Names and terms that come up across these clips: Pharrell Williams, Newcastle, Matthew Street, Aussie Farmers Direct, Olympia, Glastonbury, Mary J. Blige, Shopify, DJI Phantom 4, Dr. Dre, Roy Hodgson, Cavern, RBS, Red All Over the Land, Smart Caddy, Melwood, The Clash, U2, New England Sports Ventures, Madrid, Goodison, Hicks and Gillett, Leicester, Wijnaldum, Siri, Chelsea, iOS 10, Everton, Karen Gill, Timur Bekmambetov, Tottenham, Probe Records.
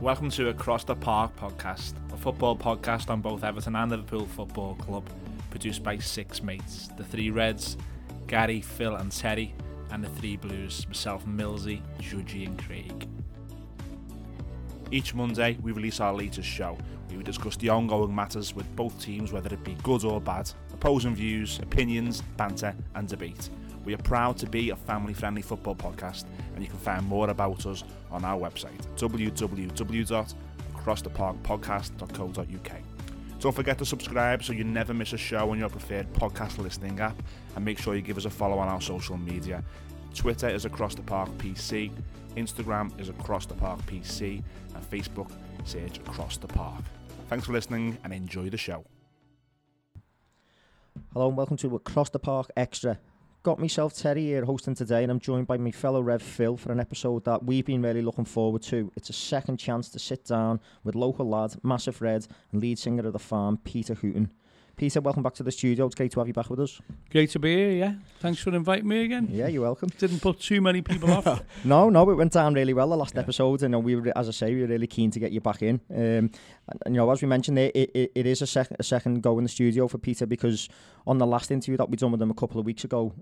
Welcome to Across the Park podcast, a football podcast on both Everton and Liverpool Football Club, produced by six mates, the three Reds, Gary, Phil and Terry, and the three Blues, myself, Millsy, Judgy and Craig. Each Monday we release our latest show. We will discuss the ongoing matters with both teams, whether it be good or bad, opposing views, opinions, banter and debate. We are proud to be a family-friendly football podcast, and you can find more about us on our website, www.acrosstheparkpodcast.co.uk. Don't forget to subscribe so you never miss a show on your preferred podcast listening app, and make sure you give us a follow on our social media. Twitter is Across the Park PC, Instagram is Across the Park PC, and Facebook search Across the Park. Thanks for listening and enjoy the show. Hello and welcome to Across the Park Extra. Got myself Terry here hosting today, and I'm joined by my fellow Rev Phil for an episode that we've been really looking forward to. It's a second chance to sit down with local lad, Massive Red, and lead singer of The Farm, Peter Hooton. Peter, welcome back to the studio. It's great to have you back with us. Great to be here, yeah. Thanks for inviting me again. Yeah, you're welcome. Didn't put too many people off. No, it went down really well the last episode, and we were, as I say, we were really keen to get you back in. And, you know, as we mentioned, it is a second go in the studio for Peter, because on the last interview that we done with him a couple of weeks ago,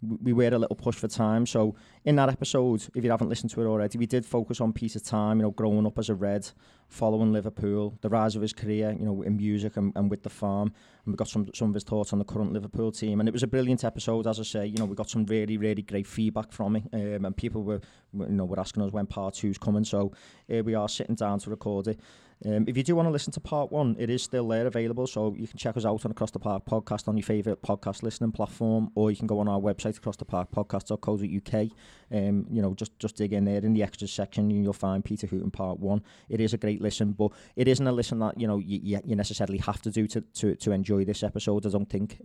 we were a little pushed for time. So in that episode, if you haven't listened to it already, we did focus on Peter's time, you know, growing up as a Red, following Liverpool, the rise of his career, you know, in music and with The Farm. And we got some of his thoughts on the current Liverpool team. And it was a brilliant episode, as I say. You know, we got some really, really great feedback from it. And people were asking us when part two's coming. So here we are sitting down to record it. If you do want to listen to part one, it is still there available, so you can check us out on Across the Park Podcast on your favourite podcast listening platform, or you can go on our website, acrosstheparkpodcast.co.uk. You know, just dig in there in the extras section and you'll find Peter Hooton part one. It is a great listen, but it isn't a listen that, you know, you necessarily have to do to enjoy this episode, I don't think.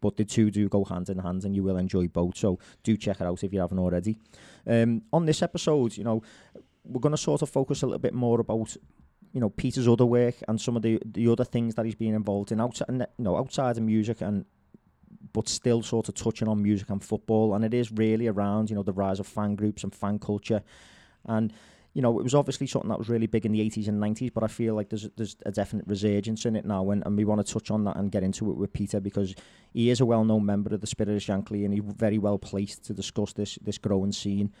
But the two do go hand in hand, and you will enjoy both, so do check it out if you haven't already. On this episode, you know, we're going to sort of focus a little bit more about, you know, Peter's other work and some of the other things that he's been involved in outside of music, and but still sort of touching on music and football. And it is really around, you know, the rise of fan groups and fan culture. And, you know, it was obviously something that was really big in the 80s and 90s, but I feel like there's a definite resurgence in it now, and we want to touch on that and get into it with Peter, because he is a well-known member of the Spirit of Shankly, and he's very well placed to discuss this growing scene.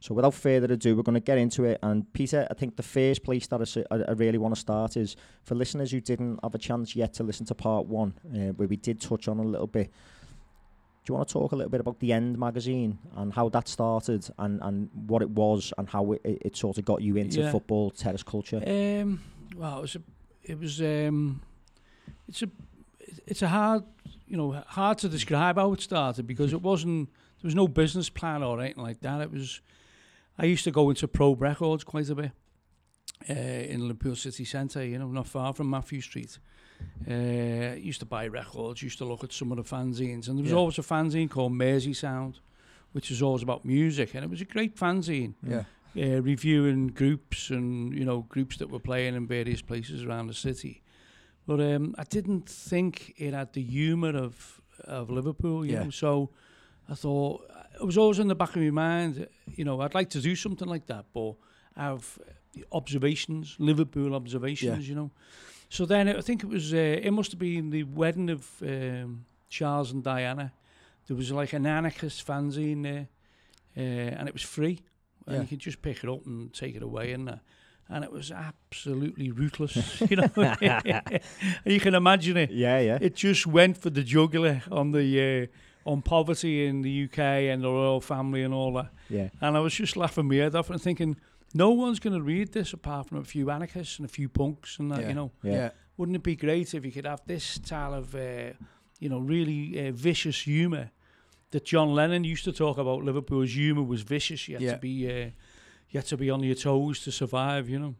So without further ado, we're going to get into it. And Peter, I think the first place that I really want to start is for listeners who didn't have a chance yet to listen to part one, where we did touch on a little bit. Do you want to talk a little bit about The End magazine and how that started, and what it was, and how it sort of got you into football, terrace culture? Well, it's a hard to describe how it started, because it wasn't. There was no business plan or anything like that. It was, I used to go into Probe Records quite a bit in Liverpool City Centre, you know, not far from Matthew Street. Used to buy records, used to look at some of the fanzines. And there was always a fanzine called Mersey Sound, which was always about music. And it was a great fanzine, reviewing groups and, you know, groups that were playing in various places around the city. But I didn't think it had the humour of Liverpool, you know, so I thought, it was always in the back of my mind, you know, I'd like to do something like that, but I have Liverpool observations, you know. So then I think it was, it must have been the wedding of Charles and Diana. There was like an anarchist fanzine there, and it was free. And you could just pick it up and take it away, and it was absolutely ruthless, you know. You can imagine it. Yeah, yeah. It just went for the jugular on the on poverty in the UK and the royal family and all that. Yeah. And I was just laughing my head off and thinking, no one's going to read this apart from a few anarchists and a few punks and that, you know. Yeah. Wouldn't it be great if you could have this style of, really vicious humour that John Lennon used to talk about? Liverpool's humour was vicious. You had to be, you had to be on your toes to survive, you know.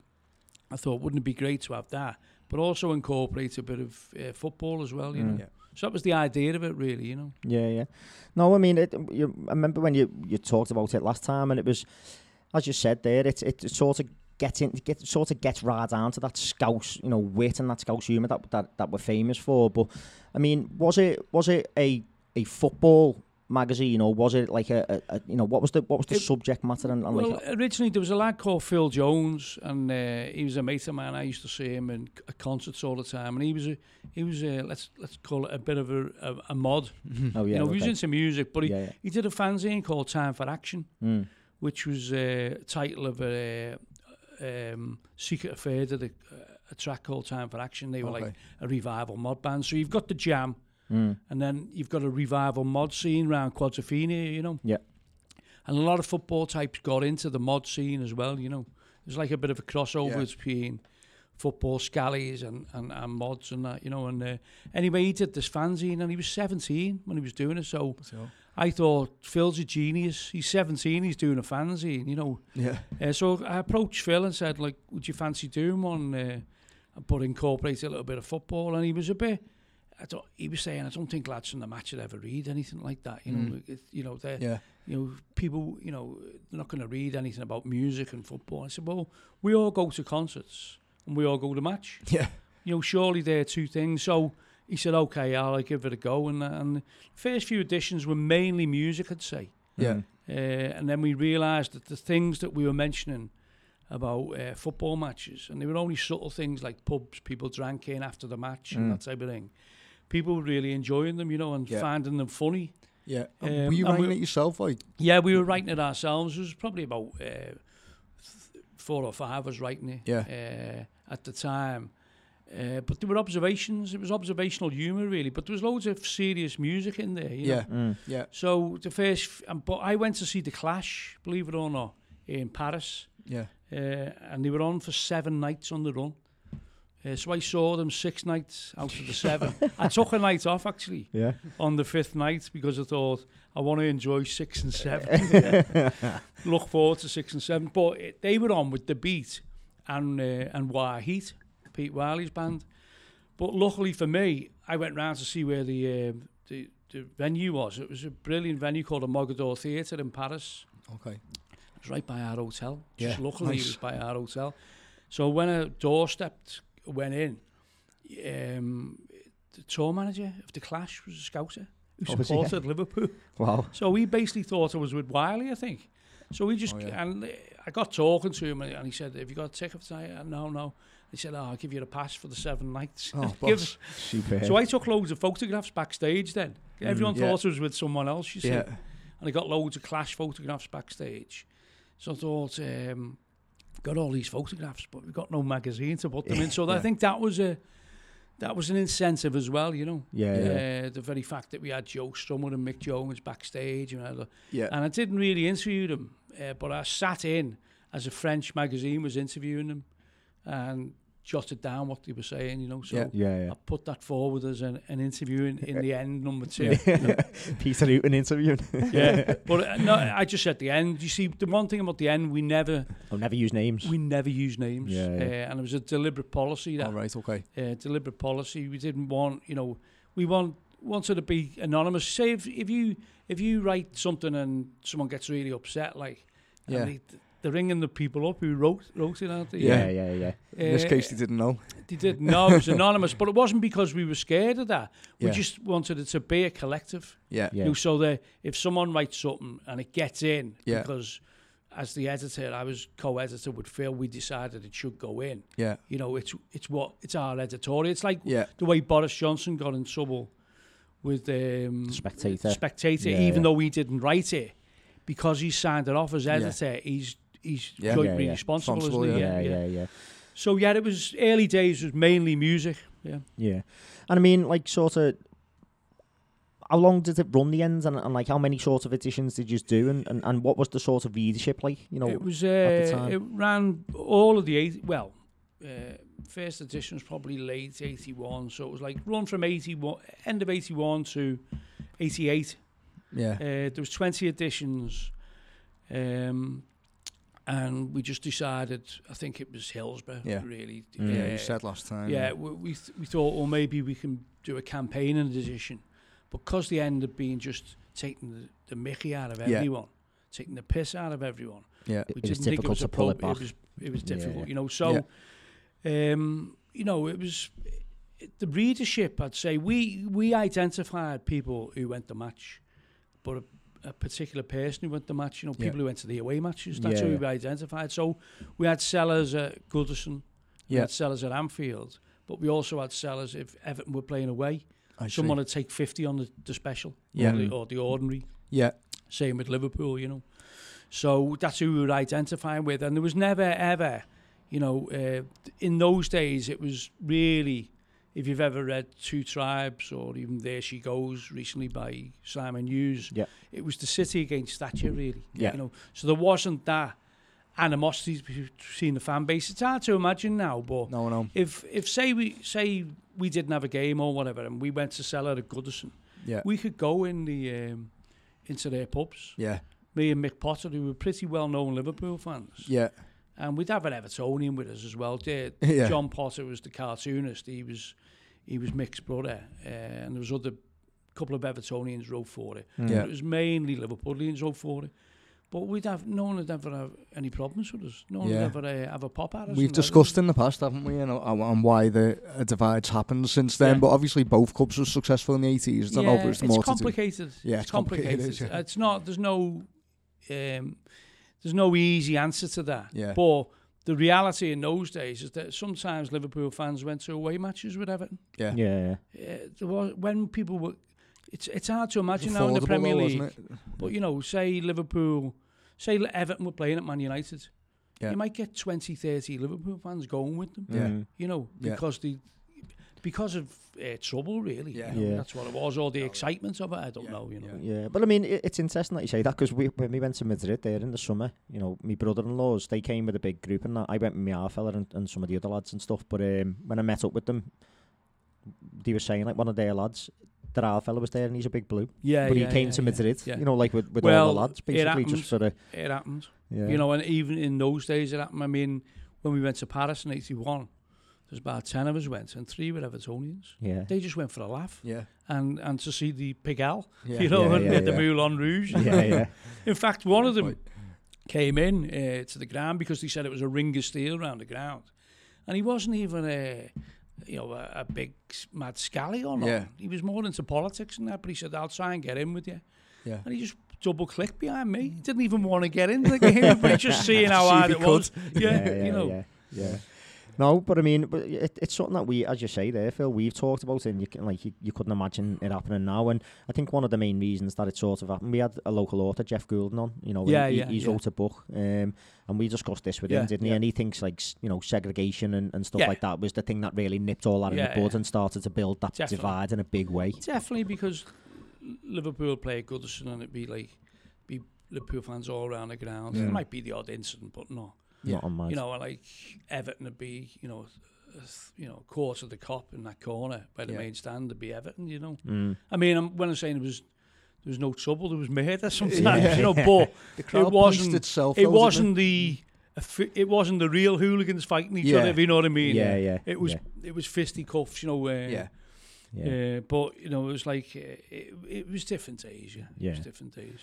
I thought, wouldn't it be great to have that? But also incorporate a bit of football as well, you know. Yeah. So that was the idea of it, really, you know. Yeah, yeah. No, I mean, I remember when you talked about it last time, and it was, as you said there, it sort of gets right down to that Scouse, you know, wit and that Scouse humour that we're famous for. But I mean, was it a football magazine, or was it like a you know, what was the subject matter? And well, like originally there was a lad called Phil Jones, and he was a mate of mine. I used to see him in concerts all the time, and he was let's call it a bit of a mod. Oh yeah, you know, okay. He was into music, but he did a fanzine called Time for Action, which was a title of a secret affair did a track called Time for Action. They were like a revival mod band. So you've got the Jam. And then you've got a revival mod scene around Quadrophenia, you know. Yeah. And a lot of football types got into the mod scene as well, you know. There's like a bit of a crossover between football scallies and mods and that, you know. And anyway, he did this fanzine, and he was 17 when he was doing it. So I thought, Phil's a genius. He's 17, he's doing a fanzine, you know. Yeah. So I approached Phil and said, like, would you fancy doing one? But incorporate a little bit of football. And he was a bit... he was saying, I don't think lads from the match would ever read anything like that. You know, people, you know, they're not going to read anything about music and football. I said, well, we all go to concerts and we all go to match. Yeah. You know, surely they're two things. So he said, okay, I'll give it a go. And the first few editions were mainly music, I'd say. Yeah. And then we realised that the things that we were mentioning about football matches, and they were only subtle things like pubs, people drank in after the match and that type of thing. People were really enjoying them, you know, and finding them funny. Yeah. Were you writing it yourself? Like? Yeah, we were writing it ourselves. It was probably about 4 or 5 of us writing it at the time. But there were observations. It was observational humour, really. But there was loads of serious music in there, you know. Yeah. So the first... but I went to see The Clash, believe it or not, in Paris. Yeah. And they were on for 7 nights on the run. So I saw them 6 nights out of the 7. I took a night off, actually, on the 5th night, because I thought, I want to enjoy 6 and 7. Look forward to 6 and 7. But they were on with The Beat and Wahheat, Pete Wiley's band. But luckily for me, I went round to see where the venue was. It was a brilliant venue called the Mogador Theatre in Paris. Okay. It was right by our hotel. Just luckily it was by our hotel. So when I doorstepped... went in, the tour manager of The Clash was a scouser who supported Liverpool. Wow. So he basically thought I was with Wiley, I think. So he just, and I got talking to him, and he said, have you got a ticket for tonight? No. He said, I'll give you a pass for the 7 nights. Oh, boss. So I took loads of photographs backstage then. Everyone thought I was with someone else, you see. Yeah. And I got loads of Clash photographs backstage. So I thought, got all these photographs, but we've got no magazine to put them in. So I think that was an incentive as well, you know. The very fact that we had Joe Strummer and Mick Jones backstage. And I didn't really interview them, but I sat in as a French magazine was interviewing them and jotted down what they were saying, you know. So I put that forward as an interview in The End, number 2. Peter Hooton interviewing. But no, I just said The End. You see, the one thing about The End, I'll never use names. We never use names. And it was a deliberate policy. Deliberate policy. We didn't want, you know, we wanted to be anonymous. Say if you write something and someone gets really upset, like, they're ringing the people up who wrote it, aren't they? In this case, they didn't know. They didn't know. It was anonymous. But it wasn't because we were scared of that. We just wanted it to be a collective. You know, so if someone writes something and it gets in, because as the editor, I was co-editor with Phil, we decided it should go in. You know, it's our editorial. It's like the way Boris Johnson got in trouble with Spectator, even though he didn't write it. Because he signed it off as editor, he's jointly responsible, isn't he? So it was early days. It was mainly music. And I mean, like, sort of, how long did it run, The End, and like how many sort of editions did you do, and what was the sort of readership like? You know, it was at the time? It ran all of the first edition was probably late 81, so it was like run from 81, end of 81 to 88. There was 20 editions, and we just decided, I think it was Hillsborough, really. You said last time. We thought, well, maybe we can do a campaigning edition, because The End had been just taking the mickey out of everyone, taking the piss out of everyone. It was difficult to pull it back. It was difficult, you know. So, you know, it was... The readership, I'd say, we identified people who went to match. but a particular person who went to the match, you know, people who went to the away matches, that's who we identified. So we had sellers at Goodison, we had sellers at Anfield, but we also had sellers if Everton were playing away. Someone would take 50 on the special or the ordinary. Yeah. Same with Liverpool, you know. So that's who we were identifying with. And there was never, ever, you know, in those days it was really, if you've ever read Two Tribes or even There She Goes recently by Simon Hughes, it was the city against stature, really. You know, so there wasn't that animosity between the fan base. It's hard to imagine now, but if say we didn't have a game or whatever and we went to sell at Goodison, we could go in the into their pubs. Me and Mick Potter, who were pretty well-known Liverpool fans. And we'd have an Evertonian with us as well. John Potter was the cartoonist. He was Mick's brother. And there was other couple of Evertonians wrote for it. But it was mainly Liverpoolians wrote for it. But we'd have no one would ever have any problems with us. No one would ever have a pop at us. We've discussed in the past, haven't we, and why the divides happened since then. But obviously both clubs were successful in the 80s. It's not over. It's complicated. It's complicated. It's not. There's no easy answer to that. But the reality in those days is that sometimes Liverpool fans went to away matches with Everton. There was, when people were... It's hard to imagine now in the Premier League. But, you know, say Everton were playing at Man United. You might get 20, 30 Liverpool fans going with them. You know, because of trouble, really. You know, that's what it was, or the excitement of it. I don't know, you know. But I mean, it's interesting that you say that, because when we went to Madrid there in the summer, you know, my brother-in-laws, they came with a big group and that. I went with my R-fella and some of the other lads and stuff. But when I met up with them, they were saying, like, one of their lads, that our fella was there and he's a big blue. But he came to Madrid, you know, like with all the lads, basically. It happened. You know, and even in those days it happened. I mean, when we went to Paris in 81, there's about 10 of us went and 3 were Evertonians. They just went for a laugh. And to see the Pigalle, you know, and the Moulin Rouge. In fact, one of them came in to the ground because they said it was a ring of steel round the ground. And he wasn't even a big mad scally or not. He was more into politics and that, but he said, I'll try and get in with you. And he just double-clicked behind me. He didn't even want to get in the game, but just seeing how hard it was. You know. No, but I mean, it's something that we, as you say there, Phil, we've talked about it, and you couldn't imagine it happening now. And I think one of the main reasons that it sort of happened, we had a local author, Jeff Goulden, on, you know, he's wrote a book, and we discussed this with him, didn't he? And he thinks, like, you know, segregation and stuff like that was the thing that really nipped all that in the bud and started to build that divide in a big way. Definitely, because Liverpool play at Goodison and it'd be Liverpool fans all around the ground. It might be the odd incident, but no. You know, like Everton would be, a quarter of the cop in that corner by the main stand would be Everton, you know. I mean, when I'm saying there was no trouble, there was murder sometimes, you know, but the crowd policed itself. It wasn't the real hooligans fighting each other, if you know what I mean. It was fisticuffs, you know. But you know, it was like it was different days. It was different days.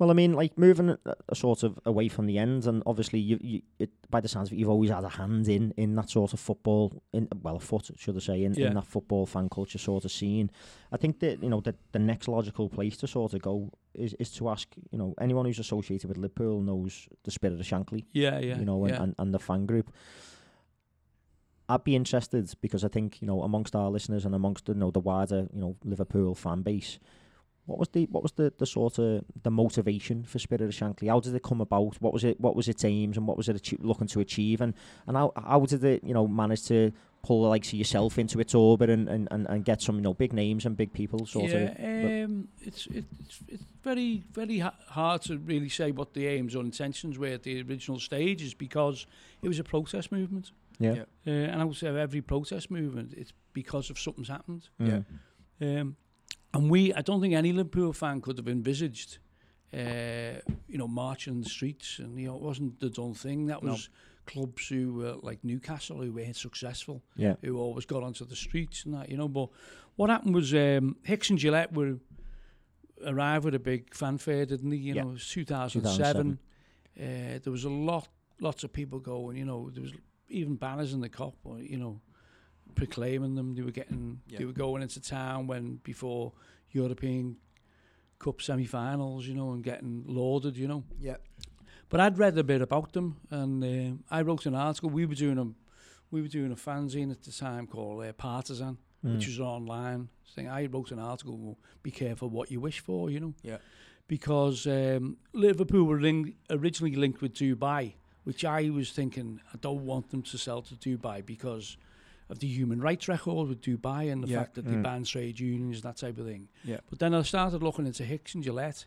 Well, I mean, like, moving sort of away from the end, and obviously, you by the sounds of it, you've always had a hand in that sort of football, in that football fan culture sort of scene. I think that, you know, the next logical place to sort of go is to ask, you know, anyone who's associated with Liverpool knows the Spirit of Shankly. You know, and the fan group. I'd be interested, because I think, you know, amongst our listeners and amongst, you know, the wider, you know, Liverpool fan base, What was the sort of the motivation for Spirit of Shankly? How did it come about? What was its aims, and what was it looking to achieve? And how did it, you know, manage to pull the likes of yourself into its orbit and get some, you know, big names and big people sort of? It's very, very hard to really say what the aims or intentions were at the original stages, because it was a protest movement. And I would say every protest movement, it's because of something's happened. And I don't think any Liverpool fan could have envisaged, marching in the streets. And, you know, it wasn't the done thing. That was clubs who were, like Newcastle, who were successful, who always got onto the streets and that, you know. But what happened was Hicks and Gillett arrived with a big fanfare, didn't they? You know, it was 2007. There was lots of people going, you know. There was even banners in the Kop, or, you know, proclaiming them. They were going into town before European cup semi-finals, you know, and getting lauded, you know. Yeah. But I'd read a bit about them, and I wrote an article. We were doing a fanzine at the time called Partisan, which was an online thing. I wrote an article, "Be careful what you wish for," you know. Yeah. Because Liverpool were originally linked with Dubai, which I was thinking, I don't want them to sell to Dubai because of the human rights record with Dubai and the fact that they banned trade unions, that type of thing. Yeah. But then I started looking into Hicks and Gillett,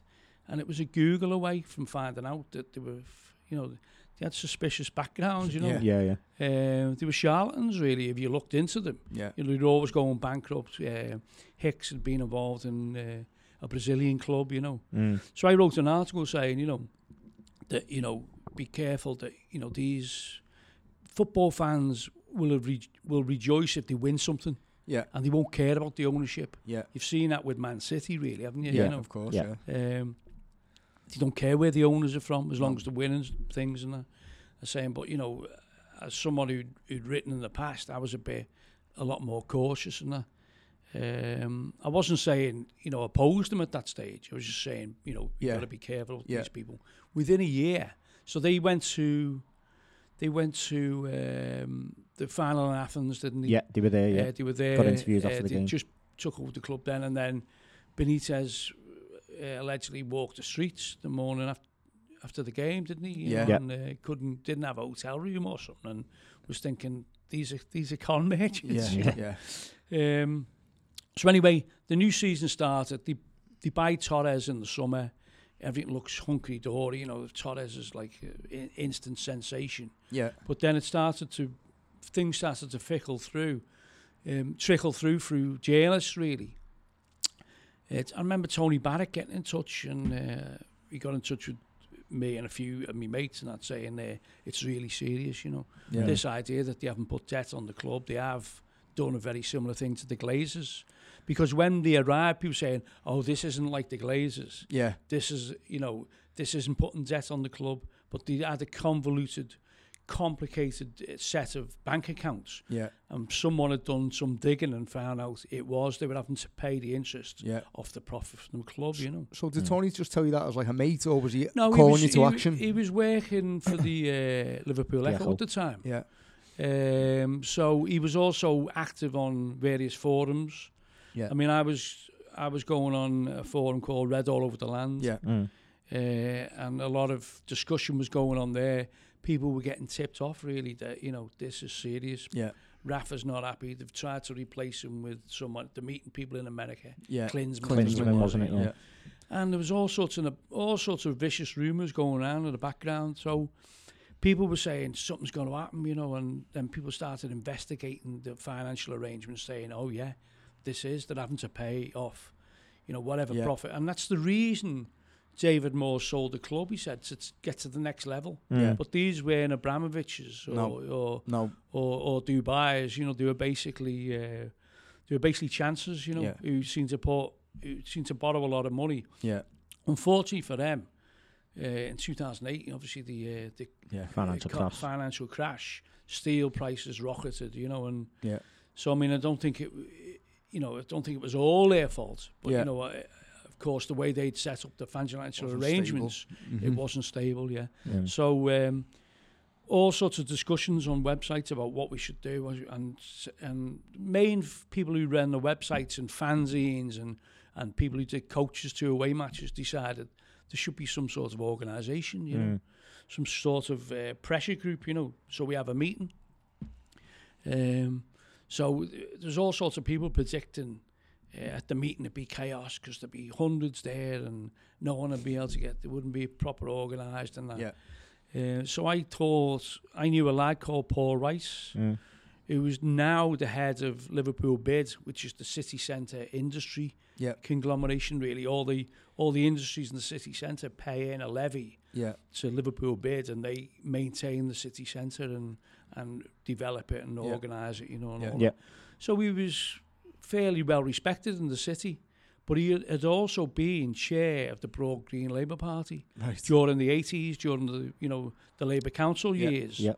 and it was a Google away from finding out that they were, you know, they had suspicious backgrounds, you know. They were charlatans, really, if you looked into them. Yeah. You know, they'd always going bankrupt. Hicks had been involved in a Brazilian club, you know. So I wrote an article saying, you know, that, you know, be careful that, you know, these football fans will rejoice if they win something. Yeah. And they won't care about the ownership. Yeah. You've seen that with Man City, really, haven't you? Yeah, you know? Of course, yeah. They don't care where the owners are from, as long as they're winning things and that. I'm saying, but, you know, as someone who'd written in the past, I was a lot more cautious and that. I wasn't saying, you know, oppose them at that stage. I was just saying, you know, you've got to be careful with these people. Within a year, so they went to the final in Athens, didn't they? Yeah, they were there. Yeah, they were there. Got interviews after the game. They just took over the club then, and then Benitez allegedly walked the streets the morning after the game, didn't he? You know, and didn't have a hotel room or something, and was thinking these are con merchants. Yeah. So anyway, the new season started. They buy Torres in the summer. Everything looks hunky-dory, you know. Torres is like an instant sensation. Yeah. But then things started to trickle through journalists, really. I remember Tony Barrett getting in touch, and he got in touch with me and a few of my mates, and that, saying it's really serious, you know. Yeah. This idea that they haven't put debt on the club, they have done a very similar thing to the Glazers. Because when they arrived, people saying, "Oh, this isn't like the Glazers. Yeah, this is, you know, this isn't putting debt on the club." But they had a convoluted, complicated set of bank accounts. Yeah, and someone had done some digging and found out they were having to pay the interest off the profit from the club. You know. So did Tony just tell you that as like a mate, or was he calling you to action? He was working for the Liverpool Echo at the time. Yeah. So he was also active on various forums. Yeah. I mean, I was going on a forum called Red All Over the Land, and a lot of discussion was going on there. People were getting tipped off, really, that, you know, this is serious. Yeah. Rafa's not happy. They've tried to replace him with someone. They're meeting people in America. Yeah. Klinsmann, wasn't it? Yeah. And there was all sorts of vicious rumours going around in the background. So people were saying something's going to happen, you know, and then people started investigating the financial arrangements, saying, "Oh yeah, this is, they're having to pay off, you know, whatever profit." And that's the reason David Moore sold the club, he said, to get to the next level. Yeah. But these weren't Abramovich's or Dubai's, you know. They were basically chancers, you know, who seemed to borrow a lot of money. Yeah. Unfortunately for them, in 2008, obviously the financial crash, steel prices rocketed, you know, and so I mean, I don't think it was all their fault, but you know, of course, the way they'd set up the financial arrangements, it wasn't stable. Yeah. Mm. So all sorts of discussions on websites about what we should do, and main people who ran the websites and fanzines and people who did coaches to away matches decided there should be some sort of organisation, you know, some sort of pressure group, you know. So we have a meeting. So there's all sorts of people predicting at the meeting it'd be chaos because there'd be hundreds there and no one would be able to get, there wouldn't be proper organised and that. Yeah. So I knew a lad called Paul Rice, who was now the head of Liverpool Bid, which is the city centre industry conglomeration, really. All the industries in the city centre pay in a levy to Liverpool Bid, and they maintain the city centre and develop it and organise it, you know. And all that. So he was fairly well respected in the city, but he had also been chair of the Broad Green Labour Party during the 80s, during the, you know, the Labour Council years. Yeah.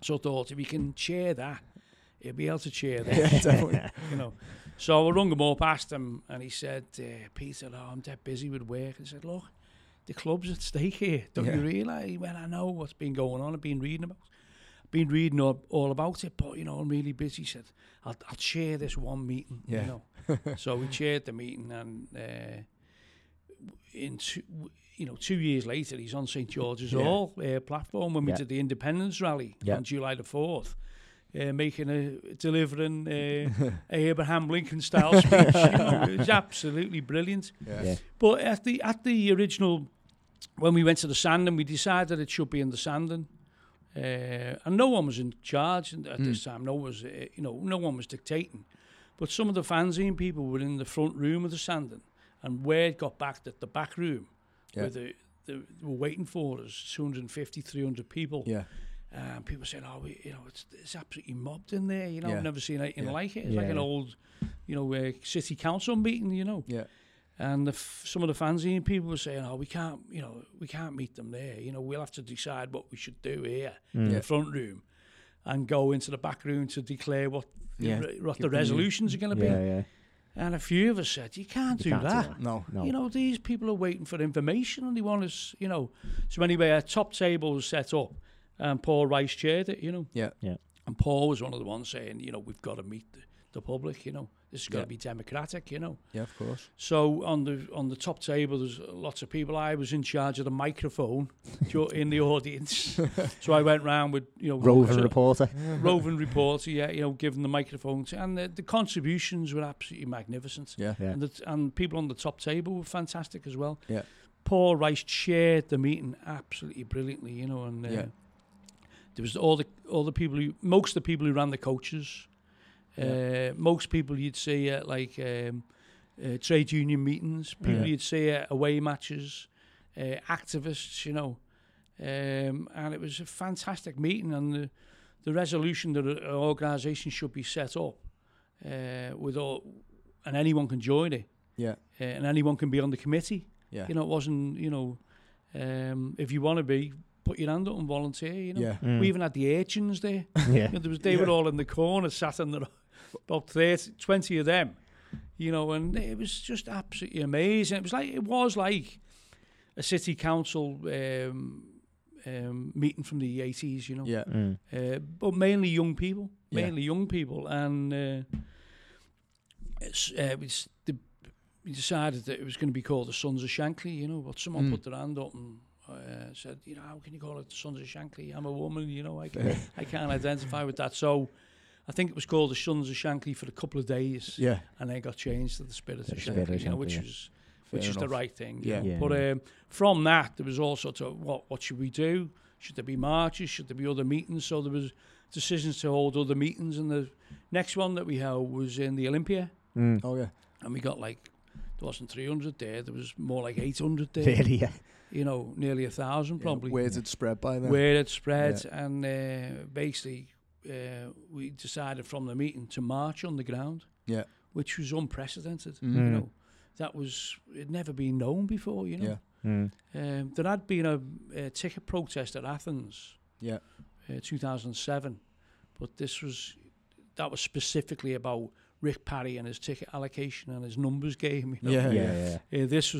So I thought, if he can chair that, he'll be able to chair that, you know. So I rung him up, asked him, and he said, Peter, oh, I'm dead busy with work. I said, look, the club's at stake here. Don't you realise? Well, I know what's been going on. I've been reading about it. Been reading all about it, but, you know, I'm really busy. He said, I'll chair this one meeting, you know. So we chaired the meeting, and in 2 years later, he's on St. George's Hall platform when we did the independence rally on July the 4th. Delivering a Abraham Lincoln style speech, you know, it was absolutely brilliant. But at the original, when we went to the Sandon, we decided it should be in the Sandon, and no one was in charge at this time. No one was dictating, but some of the fanzine people were in the front room of the Sandon, and word got back that the back room where they were waiting for us, 250, 300 people. People said, "Oh, it's absolutely mobbed in there. You know, I've never seen anything like it. It's like an old, city council meeting. You know." Yeah. And some of the fanzine people were saying, "Oh, we can't meet them there. You know, we'll have to decide what we should do here in the front room, and go into the back room to declare what the resolutions are going to be." Yeah. And a few of us said, you can't do that. No. You know, these people are waiting for information, and they want us. You know, so anyway, a top table was set up. And Paul Rice chaired it, you know. Yeah. And Paul was one of the ones saying, you know, we've got to meet the public, you know. This has got to be democratic, you know. Yeah, of course. So on the top table, there's lots of people. I was in charge of the microphone in the audience. So I went round with, Roving reporter, giving the microphone. And the contributions were absolutely magnificent. Yeah. And people on the top table were fantastic as well. Yeah. Paul Rice chaired the meeting absolutely brilliantly, you know, and... There was all the people most of the people who ran the coaches, most people you'd see at trade union meetings, people you'd see at away matches, activists, you know, and it was a fantastic meeting. And the resolution that an organisation should be set up and anyone can join it, and anyone can be on the committee. Yeah. You know, it wasn't if you want to be. Put your hand up and volunteer, you know. Yeah. We even had the urchins there. Yeah. They were all in the corner, sat in about 30, 20 of them, you know, and it was just absolutely amazing. It was like a city council meeting from the 80s, you know. Yeah. But mainly young people, and we decided that it was going to be called the Sons of Shankly, you know, but someone put their hand up and said, you know, how can you call it the Sons of Shankly? I'm a woman, you know, I can't identify with that. So I think it was called the Sons of Shankly for a couple of days, and then got changed to the Spirit of Shankly, you know, which is the right thing. Yeah. But from that, there was all sorts of what should we do? Should there be marches? Should there be other meetings? So there was decisions to hold other meetings, and the next one that we held was in the Olympia. Mm. Oh yeah, and we got there wasn't 300 there. There was more like 800 there. Really, yeah. You know, nearly 1,000 probably. Where did it spread by then? Where it spread, and basically we decided from the meeting to march on the ground, which was unprecedented. Mm. You know, it'd never been known before, you know. Yeah. Mm. There had been a ticket protest at Athens, 2007, but that was specifically about Rick Parry and his ticket allocation and his numbers game, you know. Yeah. This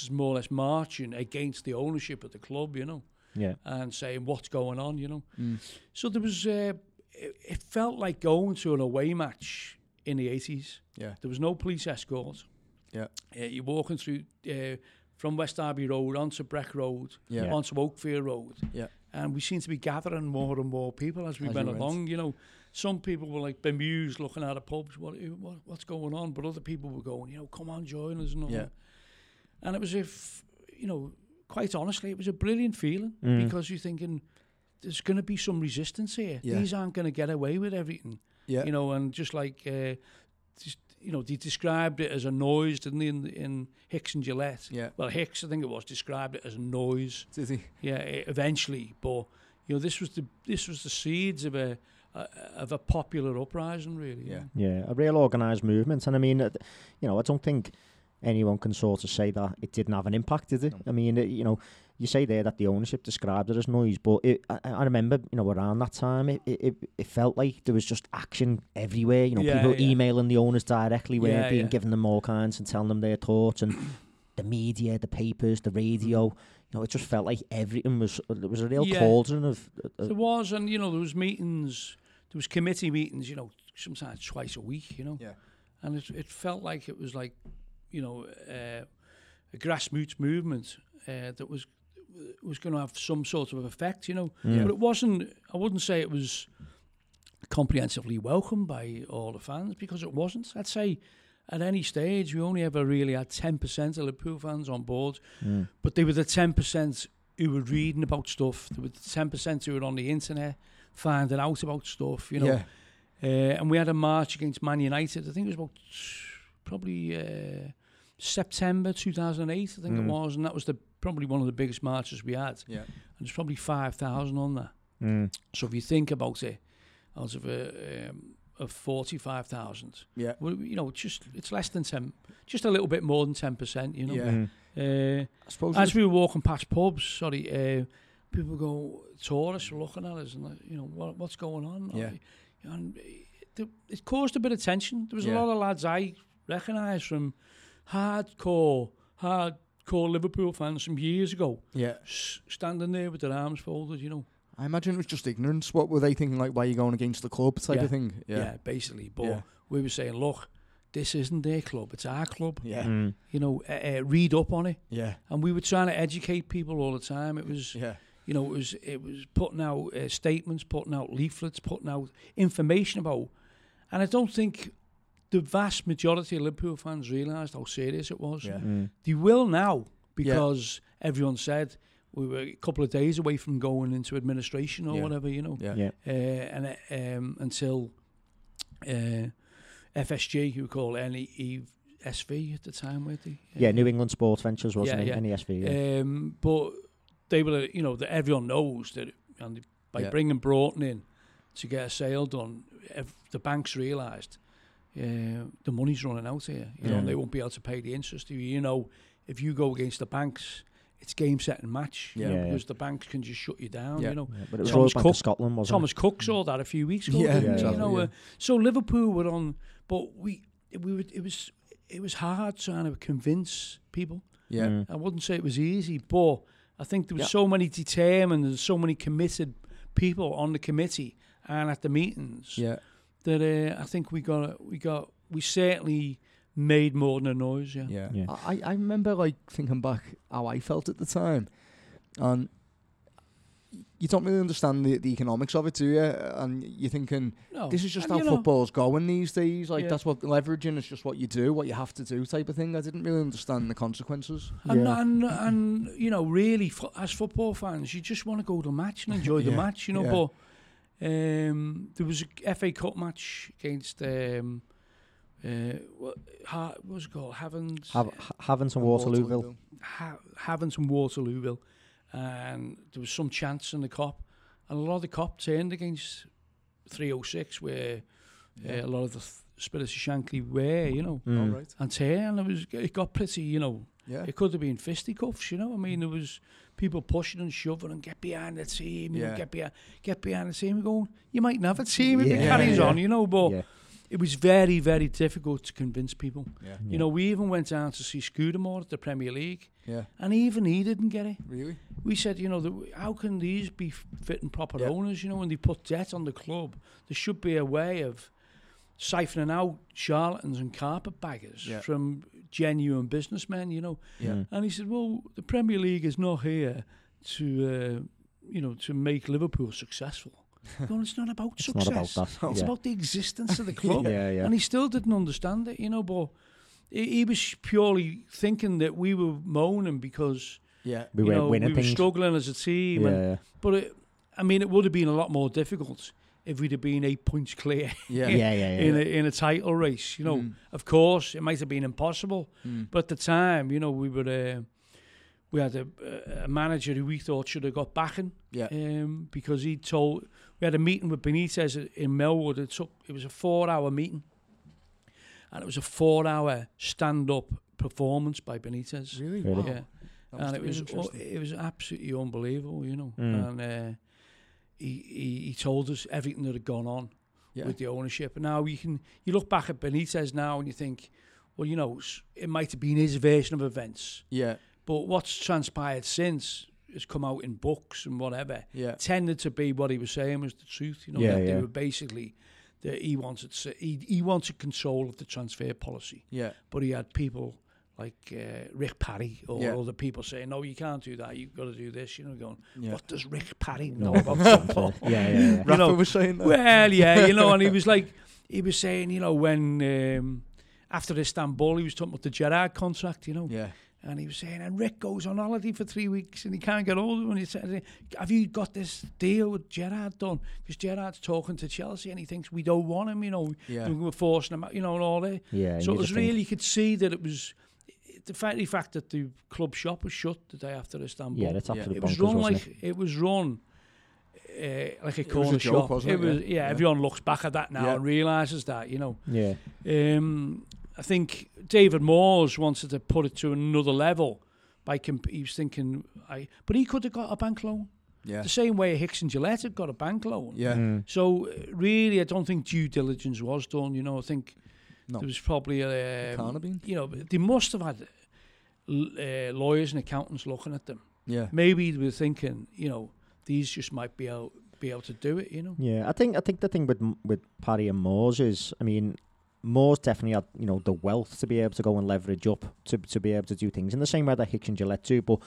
is more or less marching against the ownership of the club, you know, and saying what's going on, you know. Mm. So there was, it felt like going to an away match in the 80s. Yeah. There was no police escort. Yeah. You're walking through from West Derby Road onto Breck Road, onto Oakfield Road. Yeah. And we seemed to be gathering more and more people as we went along, you know. Some people were like bemused looking out of pubs, what's going on? But other people were going, you know, come on, join us and all that. And it was quite honestly, it was a brilliant feeling because you're thinking there's going to be some resistance here. Yeah. These aren't going to get away with everything, you know. And just like, they described it as a noise, didn't they, in Hicks and Gillett? Yeah. Well, Hicks, I think it was, described it as a noise. Did he? Yeah, eventually. But you know, this was the seeds of a popular uprising, really. Yeah. Yeah, a real organised movement, and I mean, I don't think anyone can sort of say that it didn't have an impact, did it? No. I mean, you say there that the ownership described it as noise, but I remember, you know, around that time, it felt like there was just action everywhere. You know, people emailing the owners directly, giving them all kinds and telling them their thoughts, and the media, the papers, the radio. You know, it just felt like everything was. There was a real cauldron of. There was, and you know, there was meetings. There was committee meetings. You know, sometimes twice a week. You know, and it felt like it was like, you know, a grassroots movement that was going to have some sort of effect, you know. But it wasn't, I wouldn't say it was comprehensively welcomed by all the fans, because it wasn't. I'd say at any stage we only ever really had 10% of Liverpool fans on board, but they were the 10% who were reading about stuff, they were the 10% who were on the internet finding out about stuff, you know. And we had a march against Man United, I think it was about probably September 2008, I think it was, and that was probably one of the biggest marches we had. Yeah. And there's probably 5,000 on that. So if you think about it, out of a 45,000, well, you know, it's less than 10, just a little bit more than 10%, you know. I suppose as we were walking past pubs, people tourists were looking at us and like, you know, what's going on? And it caused a bit of tension. There was a lot of lads I recognised from hardcore Liverpool fans from years ago. Standing there with their arms folded, you know. I imagine it was just ignorance. What were they thinking? Like, why are you going against the club type of thing? Basically. But we were saying, look, this isn't their club. It's our club. You know, read up on it. And we were trying to educate people all the time. It was, you know, it was putting out statements, putting out leaflets, putting out information about. And I don't think the vast majority of Liverpool fans realised how serious it was. They will now, because everyone said we were a couple of days away from going into administration or whatever, you know. Until FSG, who called NESV at the time, weren't they? New England Sports Ventures, wasn't it? NESV, but they were, you know, that everyone knows that, and by bringing Broughton in to get a sale done, the banks realised, the money's running out here. You know, they won't be able to pay the interest. You know, if you go against the banks, it's game, set, and match. Because the banks can just shut you down. You know, but it was Thomas Cook, Scotland, wasn't Thomas it? Cook saw that a few weeks ago. You know, so Liverpool were on, but we would. It was hard trying to convince people. I wouldn't say it was easy, but I think there was so many determined and so many committed people on the committee and at the meetings. That I think we certainly made more than a noise. I remember like thinking back how I felt at the time, and you don't really understand the economics of it, do you? And you're thinking, this is just how football's going these days. Like that's what leveraging is, just what you do, what you have to do, type of thing. I didn't really understand the consequences. And you know, really, as football fans, you just want to go to a match and enjoy the match, you know, but. There was a FA Cup match against what was it called? Havens and Waterlooville. Havens and Waterlooville, and there was some chance in the Kop, and a lot of the Kop turned against 306, where a lot of the Spirit of Shankly were, you know, and turned. It got pretty, you know. It could have been fisticuffs, you know. I mean, there was people pushing and shoving and get behind the team, and get behind the team, and going, you might not have a team if it carries on, you know. But it was very, very difficult to convince people. You know, we even went down to see Scudamore at the Premier League, and even he didn't get it. Really? We said, you know, how can these be fit and proper owners, you know, when they put debt on the club? There should be a way of siphoning out charlatans and carpetbaggers from genuine businessmen, you know. And he said, well, the Premier League is not here to, you know, to make Liverpool successful. No, it's not about success. It's not about that. It's about the existence of the club. And he still didn't understand it, you know, but he was purely thinking that we were moaning because, we were winning things. We were struggling as a team. But, it would have been a lot more difficult if we'd have been 8 points clear in a title race, you know. Of course, it might have been impossible, but at the time, you know, we had a manager who we thought should have got backing, because we had a meeting with Benítez in Melwood. It was a 4-hour meeting, and it was a 4-hour stand-up performance by Benítez. Really? Wow. Yeah. And it was absolutely unbelievable, you know. Mm. And he told us everything that had gone on with the ownership. And now you look back at Benitez now and you think, well, you know, it might have been his version of events. Yeah. But what's transpired since has come out in books and whatever. Yeah. Tended to be what he was saying was the truth. You know, they were basically that he wanted control of the transfer policy. Yeah. But he had people like Rick Parry or other people saying, no, you can't do that, you've got to do this, you know, going, what does Rick Parry know about football? Rafa was saying that. Well, you know, and he was saying, you know, when after Istanbul, he was talking about the Gerrard contract, you know, and he was saying, and Rick goes on holiday for 3 weeks and he can't get hold of him, and he said, have you got this deal with Gerrard done? Because Gerrard's talking to Chelsea and he thinks we don't want him, you know, we're forcing him out, you know, and all that. Yeah, so it was really, you could see that it was, the fact that the club shop was shut the day after Istanbul. Yeah, that's absolutely bonkers, It was run like a corner shop. Everyone looks back at that now and realises that, you know. Yeah. I think David Moyes wanted to put it to another level. But he could have got a bank loan. Yeah. The same way Hicks and Gillett had got a bank loan. Yeah. Mm. So really, I don't think due diligence was done. You know, I think. No. There was probably a... You know, they must have had lawyers and accountants looking at them. Yeah. Maybe they were thinking, you know, these just might be able to do it, you know? Yeah, I think the thing with Parry and Moyes is, I mean, Moyes definitely had, you know, the wealth to be able to go and leverage up to be able to do things in the same way that Hicks and Gillett do. But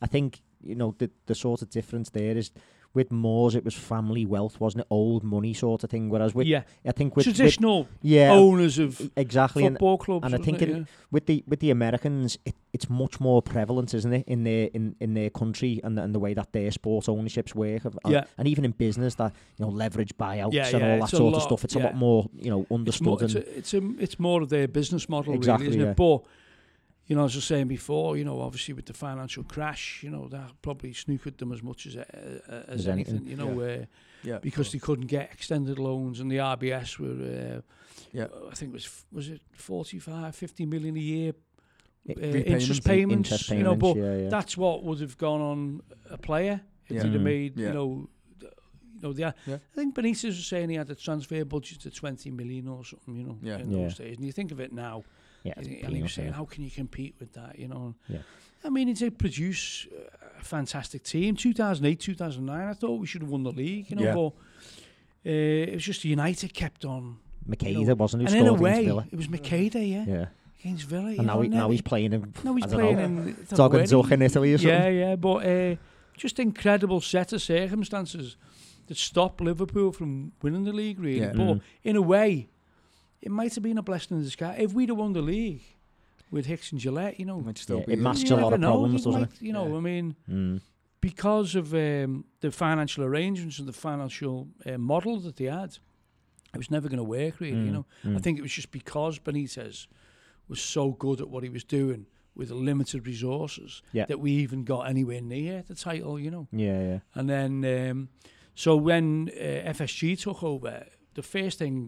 I think, you know, the sort of difference there is... With Moyes, it was family wealth, wasn't it? Old money sort of thing. Whereas with, I think with traditional owners of football clubs, and I think with the Americans, it's much more prevalent, isn't it, in their country and the way that their sports ownerships work, and even in business that, you know, leverage buyouts and all that sort of stuff. It's a lot more, you know, understood. It's more of their business model, really, isn't it? But you know, as I was saying before, you know, obviously with the financial crash, you know, that probably snookered them as much as anything, you know, because they couldn't get extended loans, and the RBS were, I think was it 45, 50 million a year interest payments, you know, but that's what would have gone on a player if he'd have made, you know, I think Benitez was saying he had a transfer budget of 20 million or something, you know, in those days, and you think of it now. Yeah, and he was saying, how can you compete with that, you know? Yeah. I mean, it did produce a fantastic team. 2008, 2009, I thought we should have won the league, you know, but it was just United kept on. McCaida, you know, wasn't it? And in a way, it was McCaida, against Villa. And now he's playing in, Dog and Zuck in Italy or something. Yeah, but just incredible set of circumstances that stopped Liverpool from winning the league, really. Yeah. But in a way... It might have been a blessing in disguise. If we'd have won the league with Hicks and Gillett, you know... It masks a lot of problems, doesn't it? You know, I mean, because of the financial arrangements and the financial model that they had, it was never going to work, really, you know. Mm. I think it was just because Benitez was so good at what he was doing with the limited resources that we even got anywhere near the title, you know. Yeah. And then... so when FSG took over, the first thing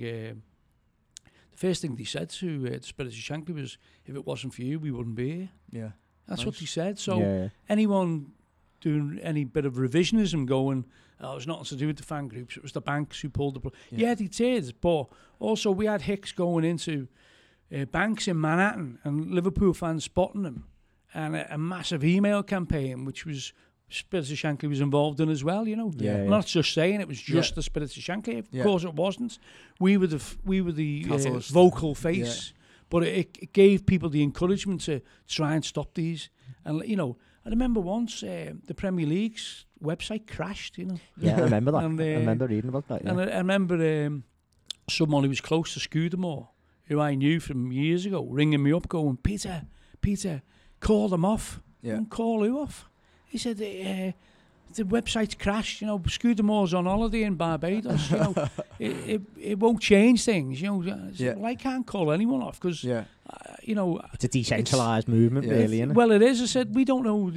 they said to the Spirit of Shankly was, if it wasn't for you, we wouldn't be here. Yeah. That's what he said. So anyone doing any bit of revisionism going, it was nothing to do with the fan groups, it was the banks who pulled the... they did. But also we had Hicks going into banks in Manhattan and Liverpool fans spotting him. And a massive email campaign, which was... Spirit of Shankly was involved in as well, you know. I'm not just saying it was just the Spirit of Shankly. Of course it wasn't. We were the vocal face, but it gave people the encouragement to try and stop these. And, you know, I remember once the Premier League's website crashed, you know. Yeah, I remember that. And, I remember reading about that. Yeah. And I remember someone who was close to Scudamore, who I knew from years ago, ringing me up going, Peter, call them off. Yeah. And call who off? He said, the website's crashed, you know, Scudamore's on holiday in Barbados, you know, it won't change things, you know. Well, I can't call anyone off because, you know... It's a decentralised movement, really, isn't it? Well, it is. I said, we don't know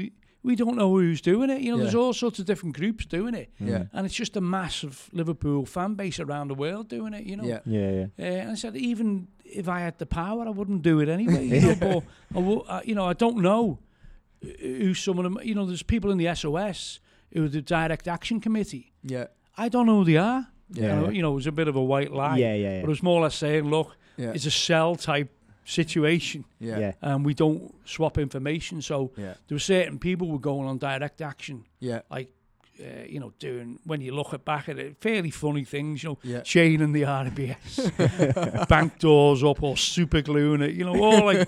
who's doing it. You know, there's all sorts of different groups doing it. Yeah. And it's just a massive Liverpool fan base around the world doing it, you know. Yeah. And I said, even if I had the power, I wouldn't do it anyway. You know, but, I don't know. who some of them, you know, there's people in the SOS who are the Direct Action Committee. Yeah. I don't know who they are. Yeah. You know, it was a bit of a white lie. Yeah. But it was more or less saying, look, it's a cell type situation. Yeah. And we don't swap information. So there were certain people who were going on direct action. Yeah. Like, you know, doing, when you look back at it, fairly funny things, you know, chaining the RBS, bank doors up or super gluing it, you know, all like,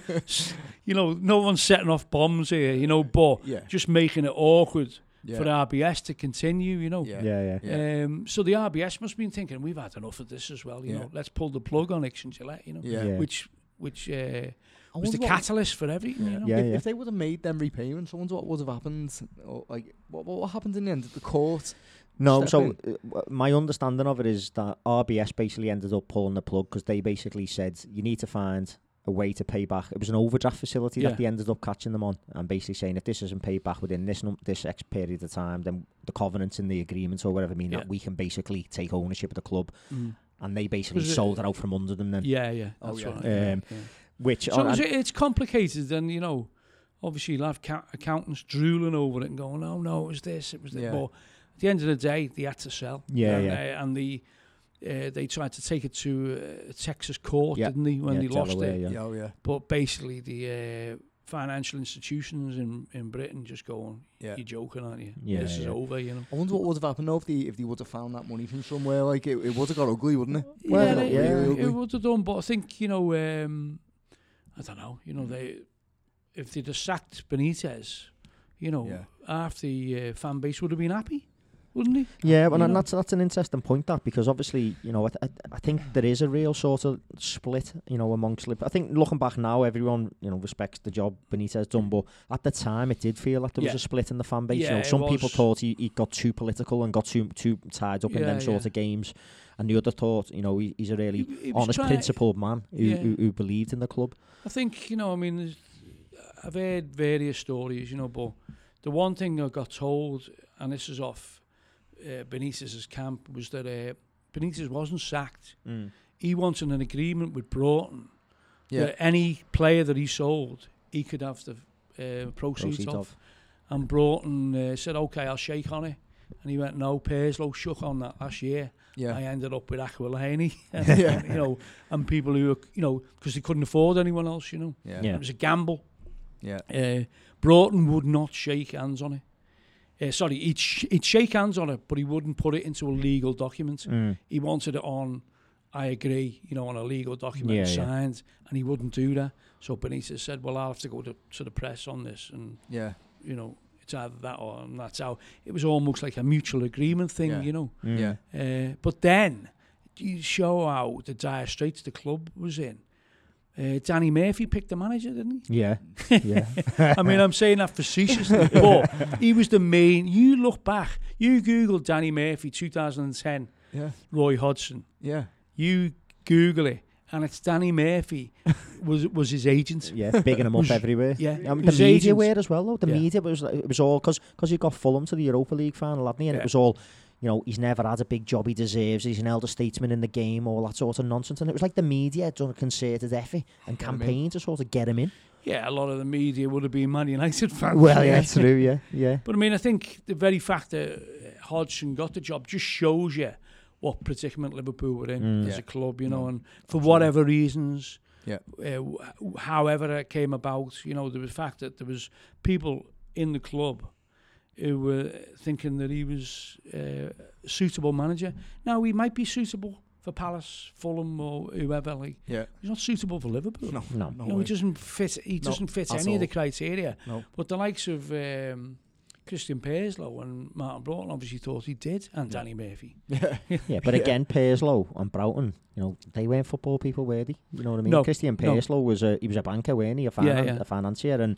you know, no one's setting off bombs here, you know, but just making it awkward for RBS to continue, you know. Yeah. So the RBS must have been thinking, we've had enough of this as well, you know, let's pull the plug on Hicks and Gillett, you know, which was the catalyst for everything. You know? If they would have made them repayments, I wonder what would have happened. Or like, what happened in the end? Did the court? No, so my understanding of it is that RBS basically ended up pulling the plug because they basically said, you need to find a way to pay back. It was an overdraft facility that they ended up catching them on and basically saying, if this isn't paid back within this X period of time, then the covenants in the agreement or whatever mean that we can basically take ownership of the club. Mm. And they basically sold it out from under them then. Yeah. Which so it's complicated, and you know, obviously you'll have accountants drooling over it and going, "Oh no, it was this, it was that." But at the end of the day, they had to sell. And they tried to take it to a Texas court, didn't they? When they lost Delaware, it. But basically, the financial institutions in Britain just going, "You're joking, aren't you? This is over." You know. I wonder what would have happened though if they would have found that money from somewhere. Like it would have got ugly, wouldn't it? It would have done. But I think you know. I don't know, you know, if they'd have sacked Benítez, you know, half the fan base would have been happy, wouldn't they? Yeah, well, and that's an interesting point, that, because obviously, you know, I think there is a real sort of split, you know, amongst Liverpool. I think looking back now, everyone, you know, respects the job Benítez done, but at the time it did feel like there was a split in the fan base. Yeah, you know, some people thought he got too political and got too tied up in them sort of games. And the other thought, you know, he's a really honest, principled man who believed in the club. I think, you know, I mean, I've heard various stories, you know, but the one thing I got told, and this is off Benítez's camp, was that Benítez wasn't sacked. Mm. He wanted an agreement with Broughton that any player that he sold, he could have the proceeds of. And Broughton said, okay, I'll shake on it. And he went, no, Purslow shook on that last year. Yeah. I ended up with Aquilani, you know, and people who, were, you know, because they couldn't afford anyone else, you know. Yeah. It was a gamble. Yeah. Broughton would not shake hands on it. He'd shake hands on it, but he wouldn't put it into a legal document. Mm. He wanted it on, I agree, you know, on a legal document signed, and he wouldn't do that. So Benítez said, well, I'll have to go to the press on this. And, you know, either that or that's how it was, almost like a mutual agreement thing, you know. Mm. Yeah. But then you show how the dire straits the club was in. Danny Murphy picked the manager, didn't he? Yeah. I mean, I'm saying that facetiously, but he was the main. You look back, you Google Danny Murphy 2010, Roy Hodgson. Yeah. You Google it. And it's Danny Murphy was his agent. Yeah, bigging him up everywhere. Yeah, I mean, the media were as well, though. The media was, it was all, because he got Fulham to the Europa League final, hadn't he? And it was all, you know, he's never had a big job he deserves, he's an elder statesman in the game, all that sort of nonsense. And it was like the media had done a concerted effort and campaign to sort of get him in. Yeah, a lot of the media would have been Man United fans. Well, yeah, true, yeah. But I mean, I think the very fact that Hodgson got the job just shows you what predicament Liverpool were in as a club, you know, and for whatever reasons, however it came about, you know, the fact that there was people in the club who were thinking that he was a suitable manager. Now, he might be suitable for Palace, Fulham, or whoever. Like, he's not suitable for Liverpool. No, he doesn't fit. He doesn't fit any of the criteria. No. But the likes of Christian Purslow and Martin Broughton obviously thought he did, and Danny Murphy. But again, Purslow and Broughton, you know, they weren't football people, were they? You know what I mean? No, Christian Purslow was he was a banker, weren't he? A financier, and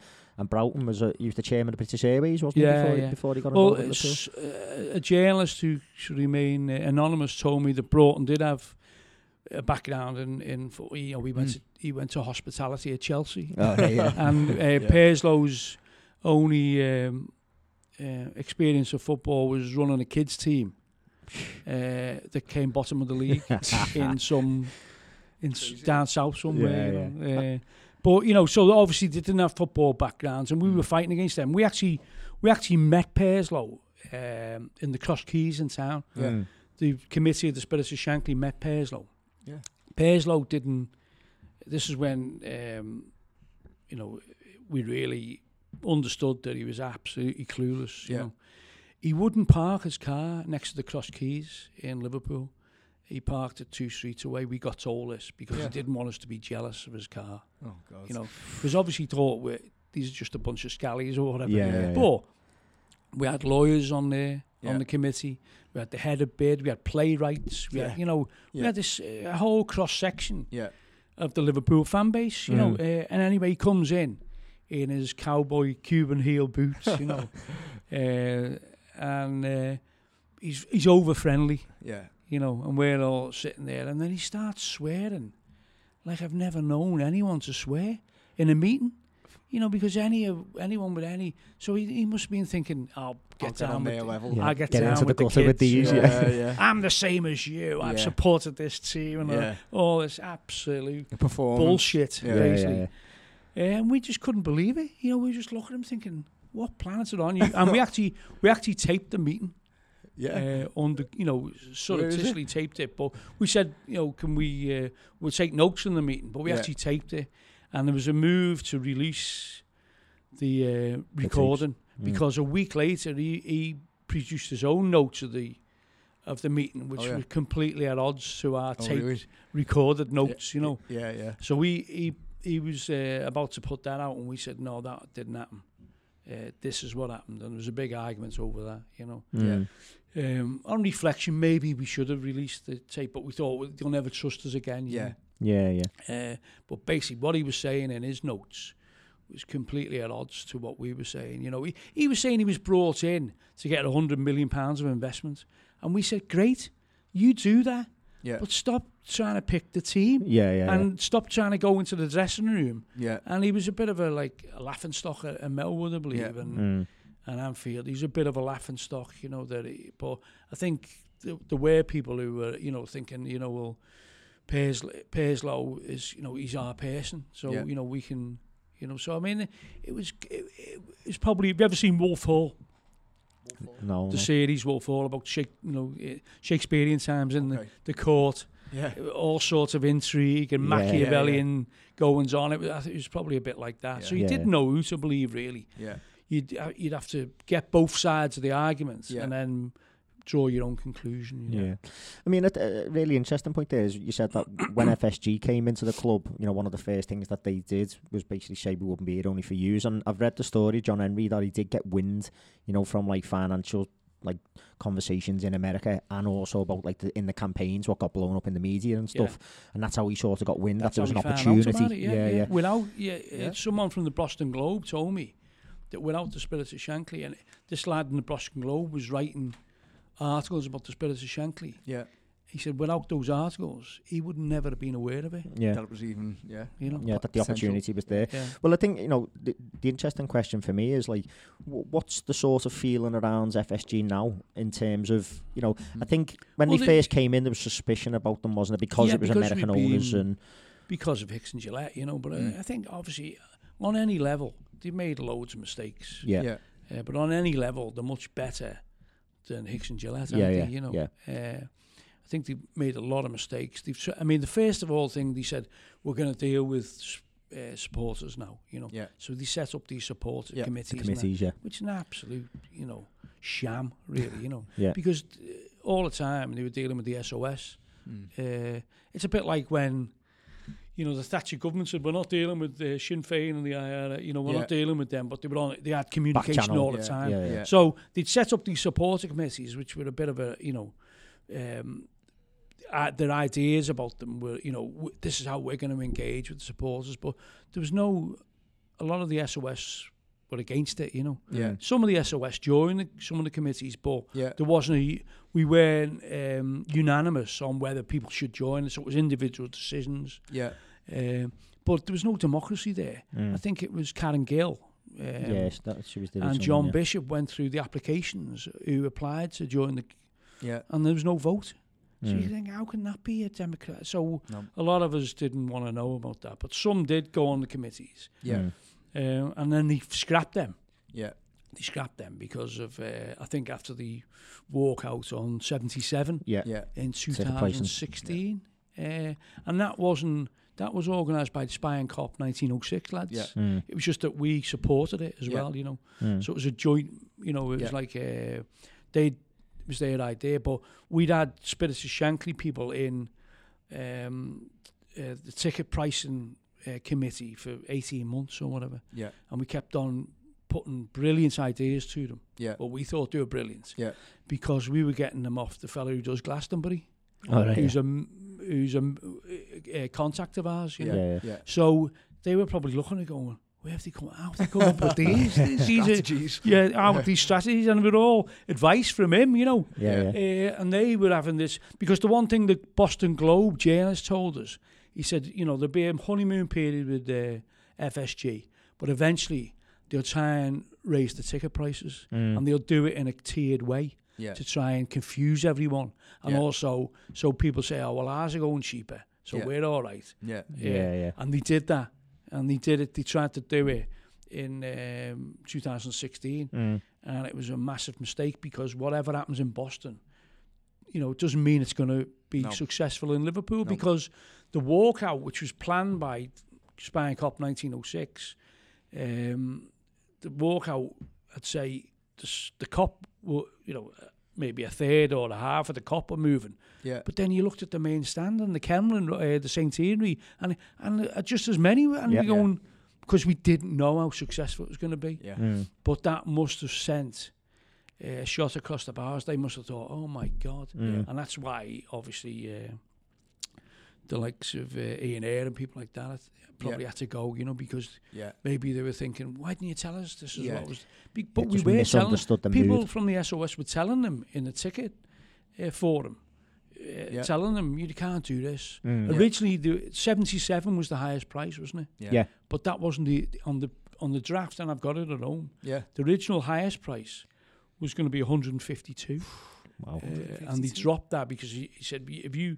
Broughton was he was the chairman of British Airways, wasn't he? Before he got involved with Liverpool. A journalist who should remain anonymous told me that Broughton did have a background in you know, he went to hospitality at Chelsea, and Purslow's only experience of football was running a kids team that came bottom of the league in down south somewhere. You know? But, you know, so obviously they didn't have football backgrounds, and we were fighting against them. We actually met Purslow in the Cross Keys in town. Yeah. The committee of the Spirit of Shankly met Purslow. Yeah. Purslow didn't... This is when, you know, we really understood that he was absolutely clueless. You know. He wouldn't park his car next to the Cross Keys in Liverpool. He parked it 2 streets away. We got told this because he didn't want us to be jealous of his car. Oh, God. You know, because obviously he thought these are just a bunch of scallies or whatever. Yeah, but we had lawyers on there, on the committee. We had the head of bid. We had playwrights. We had, you know, we had this whole cross-section of the Liverpool fan base, you know. And anyway, he comes in his cowboy Cuban heel boots, you know. And he's over-friendly. Yeah. You know, and we're all sitting there. And then he starts swearing. Like, I've never known anyone to swear in a meeting. You know, because anyone with any... So he must have been thinking, I'll get down with the kids. I'm the same as you. I've supported this team. And all this absolute bullshit, basically. And we just couldn't believe it. You know, we were just looking at him thinking, what planet are on you? And we actually taped the meeting. Yeah, on the, you know, surreptitiously taped it, but we said, you know, can we? We'll take notes in the meeting, but we actually taped it, and there was a move to release the recording because a week later he produced his own notes of the meeting, which were completely at odds to our taped recorded notes, you know. Yeah, yeah. So he was about to put that out, and we said no, that didn't happen. This is what happened, and there was a big argument over that, you know. On reflection, maybe we should have released the tape, but we thought, well, they'll never trust us again. You know? But basically what he was saying in his notes was completely at odds to what we were saying. You know, he was saying he was brought in to get £100 million of investment, and we said, great, you do that, but stop trying to pick the team, stop trying to go into the dressing room. And he was a bit of a laughing stock at Melwood, I believe, and Anfield. He was a bit of a laughing stock, you know. But I think there were people who were, you know, thinking, you know, well, Purslow is, you know, he's our person, so you know, we can, you know. So I mean, it was probably. Have you ever seen Wolf Hall? No. The series Wolf Hall about Shakespearean times in the court. Yeah, all sorts of intrigue and Machiavellian goings on. I think it was probably a bit like that. So you didn't know who to believe, really. Yeah, you'd have to get both sides of the arguments and then draw your own conclusion. You know? Yeah, I mean, a really interesting point there is you said that when FSG came into the club, you know, one of the first things that they did was basically say we wouldn't be here only for years. And I've read the story, John Henry, that he did get wind, you know, from financial. Conversations in America, and also about in the campaigns what got blown up in the media and stuff, and that's how he sort of got wind that there was an opportunity. Someone from the Boston Globe told me that without the Spirit of Shankly, and this lad in the Boston Globe was writing articles about the Spirit of Shankly. Yeah, he said without those articles, he would never have been aware of it. Yeah, that it was even that the opportunity was there. Yeah. Well, I think, you know, the interesting question for me is what's the sort of feeling around FSG now in terms of, you know, I think when they first came in, there was suspicion about them, wasn't it? Because it was American owners and because of Hicks and Gillett, you know. But I think obviously on any level they made loads of mistakes. But on any level they're much better than Hicks and Gillett. Aren't they? You know. Yeah. I think they made a lot of mistakes. The first of all thing, they said, we're going to deal with supporters now, you know. Yeah. So they set up these supporter committees. Which is an absolute, you know, sham, really, you know. Because all the time they were dealing with the SOS. It's a bit like when, you know, the Thatcher government said, we're not dealing with Sinn Féin and the IRA, you know, we're not dealing with them, but they had communication all the time. Yeah. So they'd set up these supporter committees, which were a bit of a, you know, their ideas about them were, you know, this is how we're going to engage with the supporters, but there was a lot of the SOS were against it, you know. Yeah. Some of the SOS joined some of the committees, but there wasn't we weren't unanimous on whether people should join, so it was individual decisions. Yeah. But there was no democracy there. I think it was Karen Gill. She was the original, and John Bishop went through the applications who applied to join the. Yeah, and there was no vote. So you think, how can that be a Democrat? So a lot of us didn't want to know about that, but some did go on the committees. And then they scrapped them. They scrapped them because of, I think, after the walkout on 77 in 2016. And that wasn't, that was organised by the Spion Kop 1906 lads. It was just that we supported it as well, you know. So it was a joint, you know, it was like, they was their idea, but we'd had Spirit of Shankly people in the ticket pricing committee for 18 months or whatever. And we kept on putting brilliant ideas to them. But we thought they were brilliant. Because we were getting them off the fellow who does Glastonbury, who's a contact of ours. You know? So they were probably looking at going, where have they come? How have they come up with these strategies? These strategies, and it was all advice from him, you know. And they were having this, because the one thing the Boston Globe journalist told us, he said, you know, there'd be a honeymoon period with the FSG, but eventually they'll try and raise the ticket prices, and they'll do it in a tiered way to try and confuse everyone, and also so people say, oh well, ours are going cheaper, so we're all right. And they did that, and they did it. They tried to do it in 2016, and it was a massive mistake, because whatever happens in Boston, you know, it doesn't mean it's going to be successful in Liverpool, because the walkout, which was planned by Spion Kop 1906, the walkout, I'd say the cop were, you know, maybe a third or a half of the cop were moving. But then you looked at the main stand and the Kremlin, the St. Henry, and just as many were going, because we didn't know how successful it was going to be. But that must have sent a shot across the bars. They must have thought, oh my God. And that's why, obviously, the likes of Ian Eyre and people like that probably had to go, you know, because maybe they were thinking, why didn't you tell us this is what was... But we were telling... People from the SOS were telling them in the ticket forum, telling them, you can't do this. Originally, the 77 was the highest price, wasn't it? But that wasn't on the draft, and I've got it at home. The original highest price was going to be 152. Wow. 152. And they dropped that because he said, if you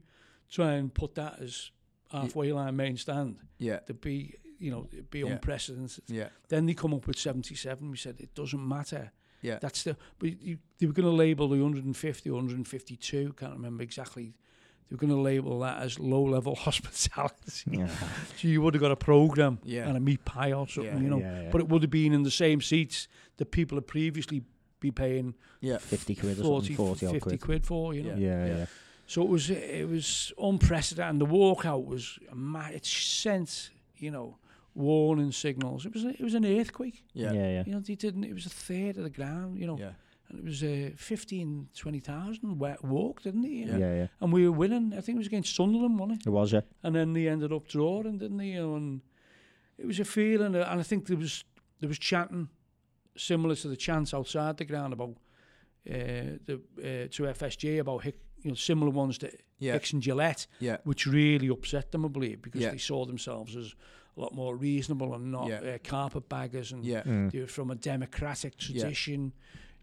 try and put that as... halfway line main stand, there'd be, you know, it'd be unprecedented. Then they come up with 77. We said it doesn't matter. That's the. But they were going to label the 150, 152. Can't remember exactly. They were going to label that as low level hospitality. So you would have got a program and a meat pie or something, you know. But it would have been in the same seats that people had previously been paying 50 quid or 40 quid for. You know. So it was unprecedented. The walkout was it sent, you know, warning signals. It was an earthquake. You know, they didn't. It was a third of the ground. You know, and it was 15,000-20,000 walk, didn't it? You know? And we were winning. I think it was against Sunderland, wasn't it? It was, yeah. And then they ended up drawing, didn't they? You know, and it was a feeling, and I think there was chanting similar to the chants outside the ground about to FSG about Hicks. You know, similar ones to Hicks and Gillett, which really upset them, I believe, because they saw themselves as a lot more reasonable and not carpetbaggers, and they were from a democratic tradition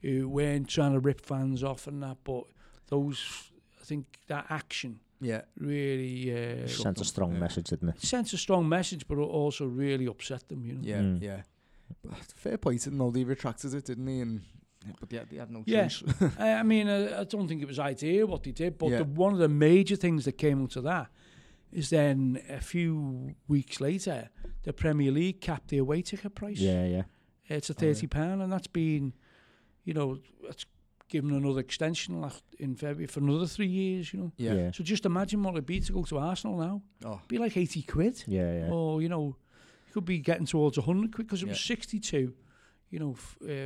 who weren't trying to rip fans off and that. But those, I think, that action really sent a strong message, didn't it? Sent a strong message, but it also really upset them. You know. Fair point, didn't they? They retracted it, didn't they? And but they had no choice. I mean, I don't think it was ideal what they did, but one of the major things that came out of that is then a few weeks later, the Premier League capped the away ticket price. It's a £30, and that's been, you know, that's given another extension in February for another 3 years, you know. So just imagine what it'd be to go to Arsenal now. It'd be like 80 quid. Or, you know, you could be getting towards 100 quid, because it was 62. You know,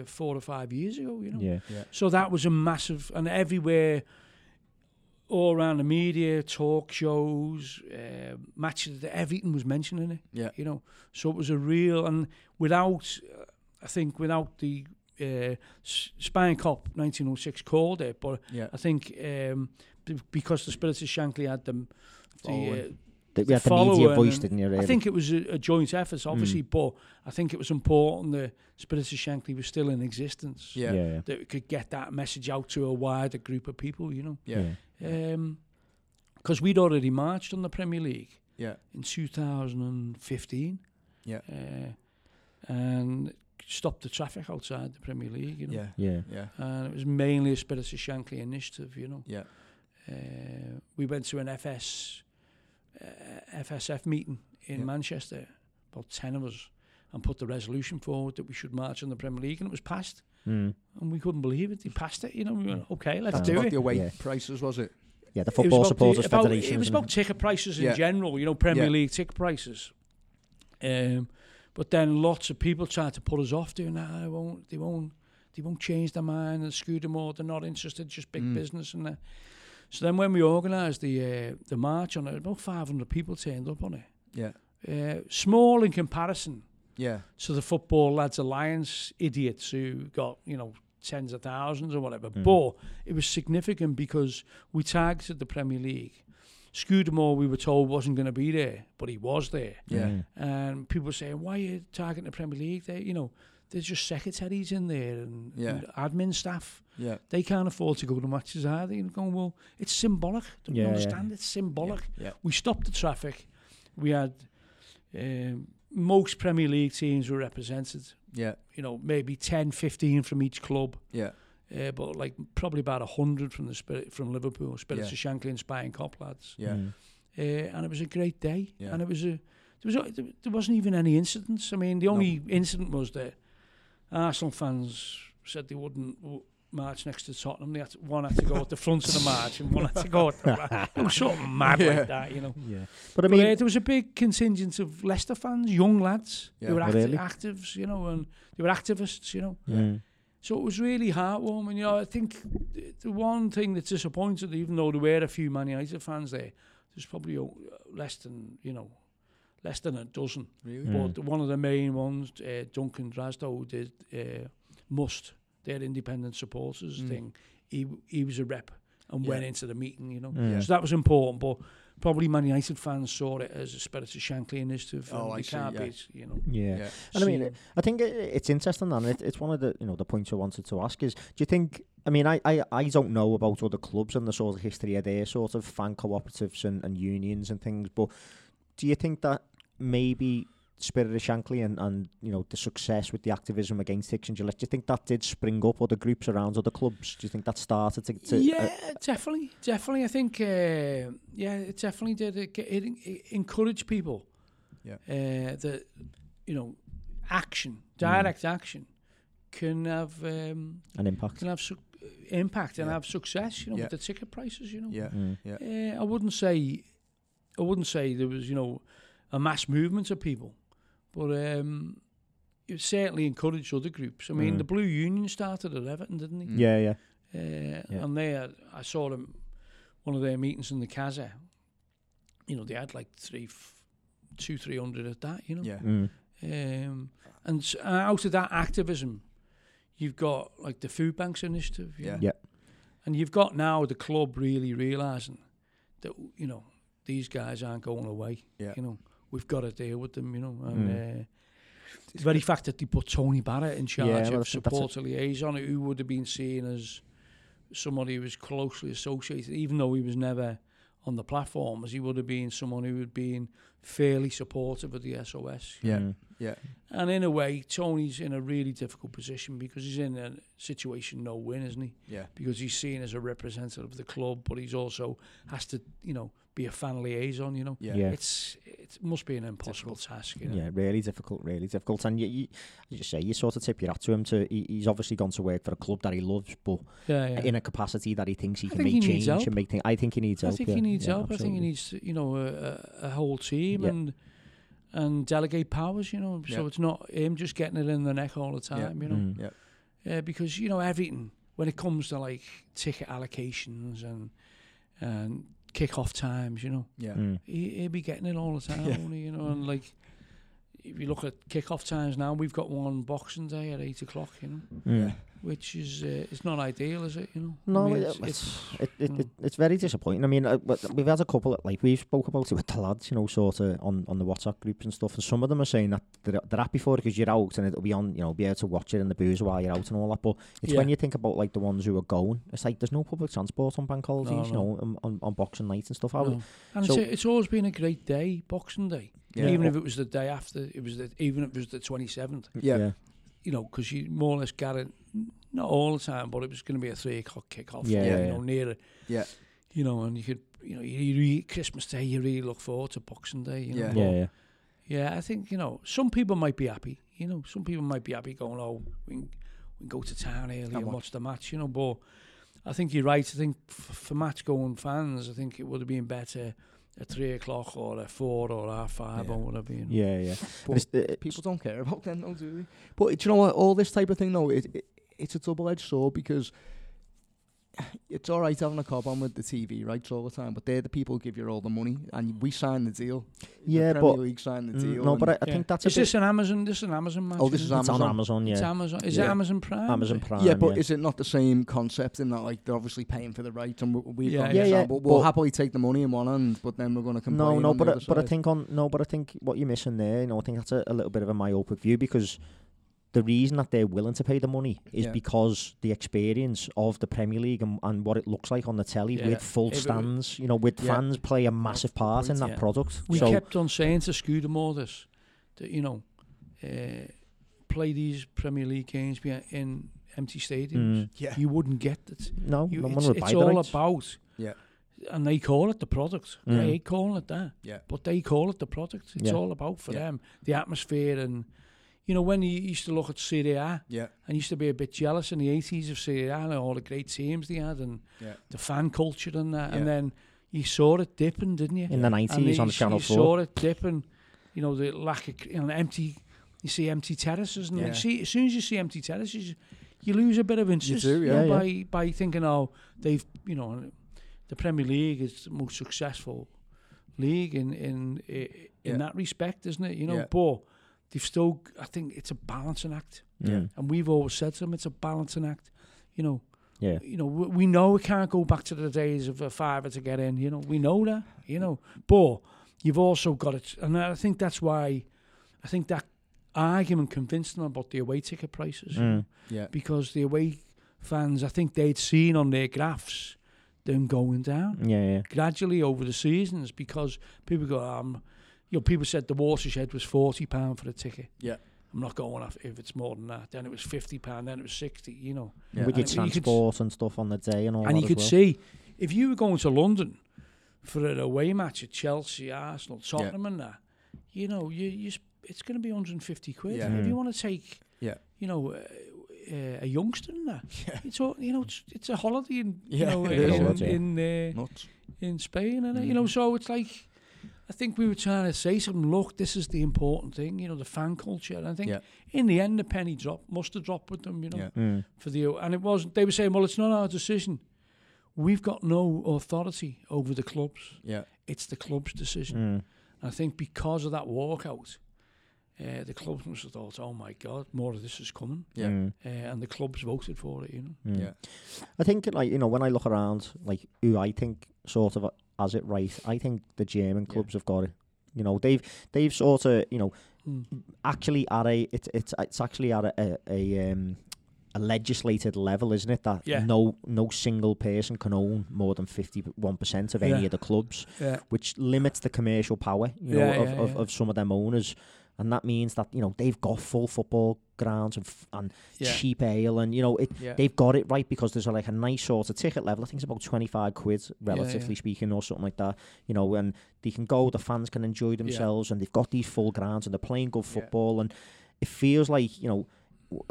4 or 5 years ago, you know. So that was a massive, and everywhere, all around the media, talk shows, matches, everything was mentioning it, you know. So it was a real, and without the Spion Kop 1906 called it, but I think because the Spirit of Shankly had them, we had the media voice, didn't you, really? I think it was a joint effort, obviously, but I think it was important that Spirit of Shankly was still in existence. That we could get that message out to a wider group of people, you know. because we'd already marched on the Premier League in 2015. Yeah. And stopped the traffic outside the Premier League, you know. And it was mainly a Spirit of Shankly initiative, you know. Yeah. We went to an FSF meeting in Manchester, about 10 of us, and put the resolution forward that we should march on the Premier League, and it was passed. And we couldn't believe it. They passed it, you know. We went, okay, let's do it. About the away prices, was it? Yeah, the Football Supporters Federation. It was about ticket prices in general, you know, Premier League ticket prices. But then lots of people tried to put us off doing that. They won't change their mind. And Scudamore, they're not interested. Just big business and that. So then when we organised the march on it, about 500 people turned up on it. Yeah. Small in comparison. Yeah. So the Football Lads Alliance idiots who got, you know, tens of thousands or whatever. But it was significant because we targeted the Premier League. Scudamore, we were told, wasn't going to be there, but he was there. And people were saying, why are you targeting the Premier League? They, you know, there's just secretaries in there and admin staff. Yeah. They can't afford to go to matches either. You're going, well, it's symbolic. Don't you understand? It's symbolic. Yeah. Yeah. We stopped the traffic. We had most Premier League teams were represented. Yeah. You know, maybe 10, 15 from each club. Yeah. But like probably about 100 from Liverpool, Spirit of Shankly and Spion Kop lads. Yeah. And it was a great day. Yeah. And it was there wasn't even any incidents. I mean, the only incident was that Arsenal fans said they wouldn't march next to Tottenham. They had one had to go at the front of the march and one had to go at the back. It was sort of mad like that, you know. Yeah. But I mean, there was a big contingent of Leicester fans, young lads. Yeah. They were actives, you know, and they were activists, you know. Yeah. So it was really heartwarming, you know. I think the one thing that's disappointed, even though there were a few Man United fans there, there's probably less than a dozen. Really? But one of the main ones, Duncan Drasdow, did Must, their independent supporters thing. He was a rep and went into the meeting, you know. Yeah. So that was important, but probably Man United fans saw it as a Spirit of Shankly initiative. Oh, I see, you know. Yeah. Yeah. And I mean, I think it's interesting, and it's one of the, you know, the points I wanted to ask is, do you think, I mean, I don't know about other clubs and the sort of history of their sort of fan cooperatives and unions and things, but do you think that maybe Spirit of Shankly and you know, the success with the activism against Hicks and Gillett, do you think that did spring up other groups around other clubs? Do you think that started to definitely. I think it definitely did. It encouraged people that, you know, action, direct action can have an impact, and have success, you know, with the ticket prices, you know. I wouldn't say there was, you know, a mass movement of people, but it certainly encouraged other groups. I mean, the Blue Union started at Everton, didn't he? And they had, I saw them, one of their meetings in the Casa, you know, they had like 200-300 at that, you know. And out of that activism, you've got like the food banks initiative, you know? And you've got now the club really realising that, you know, these guys aren't going away, you know. We've got to deal with them, you know. And the very fact that they put Tony Barrett in charge of supporter liaison, who would have been seen as somebody who was closely associated, even though he was never on the platform, as he would have been someone who had been fairly supportive of the SOS. And in a way, Tony's in a really difficult position because he's in a situation no win, isn't he? Yeah. Because he's seen as a representative of the club, but he's also has to, you know, be a fan liaison, you know. It must be an impossible task, you know? Yeah, really difficult. And you as you say, you sort of tip your hat to him. He's obviously gone to work for a club that he loves, but in a capacity that he thinks he can make change and make things. I think he needs help. I think he needs, you know, a whole team and delegate powers, you know. So it's not him just getting it in the neck all the time, you know. Because, you know, everything when it comes to like ticket allocations and kick-off times, you know. He'd be getting it all the time, you know, and like if you look at kick-off times now, we've got one Boxing Day at 8 o'clock, you know, which is it's not ideal, is it? You know, no, I mean, it's very disappointing. I mean, we've had a couple of, like, we spoke about it with the lads, you know, sort of on the WhatsApp groups and stuff, and some of them are saying that they're happy for it because you're out and it'll be on, you know, be able to watch it in the booze while you're out and all that. But it's when you think about like the ones who are going, it's like there's no public transport on bank holidays, you know, on Boxing Night and stuff. And so it's always been a great day, Boxing Day. Yeah. Even if it was the day after, even if it was the 27th. Yeah. You know, because you more or less guarantee, not all the time, but it was going to be a 3 o'clock kickoff. You know, near it. Yeah. You know, and you could, you know, Christmas Day, you really look forward to Boxing Day. You know? Yeah, I think, you know, some people might be happy. You know, some people might be happy going, oh, we can go to town early and watch the match, you know. But I think you're right. I think for match-going fans, I think it would have been better at 3 o'clock or at 4 or 5 or whatever, you know. People don't care about them though, do they? But do you know what, all this type of thing though, it's a double-edged sword, because it's all right having a cob on with the TV rights all the time, but they're the people who give you all the money, and we signed the deal. Yeah, the Premier League signed the deal. No, but I think that's is a this an Amazon? This is an Amazon match? Oh, this is Amazon. It's on Amazon, yeah. It's Amazon. Is it Amazon Prime? Amazon Prime. Yeah, but is it not the same concept in that, like, they're obviously paying for the rights, and we've got but we'll happily take the money in one hand, but then we're going to complain. But I think what you're missing there, you know, I think that's a little bit of a myopic view, because the reason that they're willing to pay the money is because the experience of the Premier League and what it looks like on the telly with full stands, you know, with fans play a massive part in that product. We kept on saying to Scudamore this, that, you know, play these Premier League games in empty stadiums. You wouldn't get it. No, no one would buy the rights. It's all about... Yeah. And they call it the product. They hate calling it that. Yeah. But they call it the product. It's all about, for them, the atmosphere and... You know, when you used to look at Serie A, and used to be a bit jealous in the 80s of Serie A and all the great teams they had and the fan culture and that. And then you saw it dipping, didn't you? In the 90s on Channel 4. You saw it dipping, you know, the lack of, you know, empty, you see empty terraces. And you see, as soon as you see empty terraces, you lose a bit of interest. You do, by thinking, oh, they've, you know, the Premier League is the most successful league in that respect, isn't it? You know, but... They've still, I think it's a balancing act. Yeah. And we've always said to them, it's a balancing act. You know, you know, we know we can't go back to the days of a fiver to get in, you know, we know that, you know. But you've also got it, and I think that's why, I think that argument convinced them about the away ticket prices. You know? Because the away fans, I think they'd seen on their graphs them going down gradually over the seasons, because people go, you know, people said the watershed was £40 for a ticket. Yeah. I'm not going off if it's more than that. Then it was £50, then it was 60, you know. Yeah. With your transport and stuff on the day and all that. And you could see, if you were going to London for an away match at Chelsea, Arsenal, Tottenham and that, you know, it's going to be £150. Yeah. If you want to take, you know, a youngster in that, it's all, you know, it's a holiday in, you know, in Spain, and you know, so it's like, I think we were trying to say something, look, this is the important thing, you know, the fan culture. And I think in the end, the penny must have dropped with them, you know, for the, and it wasn't, they were saying, well, it's not our decision. We've got no authority over the clubs. Yeah. It's the club's decision. And I think because of that walkout, the clubs must have thought, oh my God, more of this is coming. Yeah. And the clubs voted for it, you know. Yeah. I think, like, you know, when I look around, like, who I think sort of has it right, I think the German clubs have got it. You know, they've sort of, you know, actually at a, it's actually at a legislated level, isn't it? That no single person can own more than 51% of any of the clubs, which limits the commercial power, you know, of some of them owners. And that means that, you know, they've got full football grounds and cheap ale, and, you know, they've got it right, because there's like a nice sort of ticket level. I think it's about £25, relatively speaking, or something like that, you know, and they can go, the fans can enjoy themselves, and they've got these full grounds, and they're playing good football, and it feels like, you know,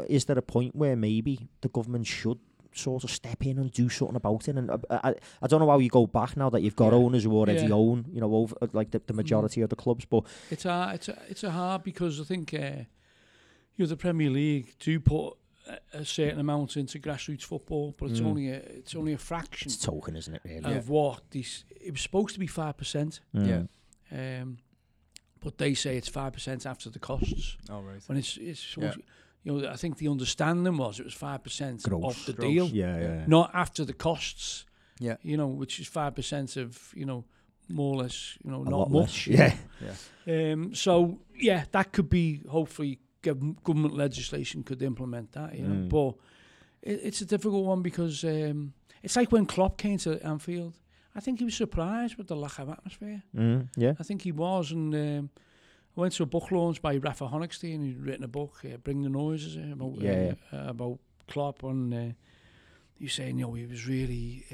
is there a point where maybe the government should sort of step in and do something about it? And I don't know how you go back now that you've got owners who already own, you know, over like the majority of the clubs. But it's a hard, because I think you know, the Premier League do put a certain amount into grassroots football, but it's only a fraction. It's token, isn't it? Really, of what it was supposed to be 5%. Yeah. but they say it's 5% after the costs. Oh, right. When it's yeah. You know, I think the understanding was it was 5% off the deal, yeah, not after the costs. Yeah, you know, which is 5% of, you know, more or less, you know, not much. Yeah, yeah. So yeah, that could be hopefully government legislation could implement that. You know, but it's a difficult one because it's like when Klopp came to Anfield. I think he was surprised with the lack of atmosphere. Yeah, I think he was, and I went to a book launch by Rafa Honigstein, and he'd written a book, Bring the Noises, about about Klopp. And he was saying, you know, he was really,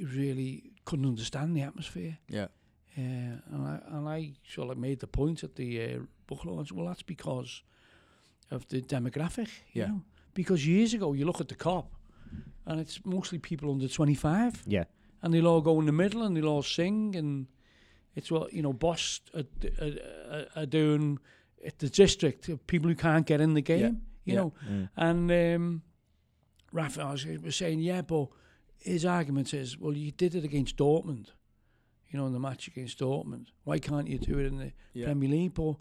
really couldn't understand the atmosphere. Yeah. And I sort of made the point at the book launch, well, that's because of the demographic. Yeah. You know? Because years ago, you look at the Kop, and it's mostly people under 25. Yeah. And they'll all go in the middle, and they'll all sing, and... It's what, you know, Boss are doing at the district, people who can't get in the game, know. And Rafa was saying, yeah, but his argument is, well, you did it against Dortmund, you know, in the match against Dortmund. Why can't you do it in the Premier League? But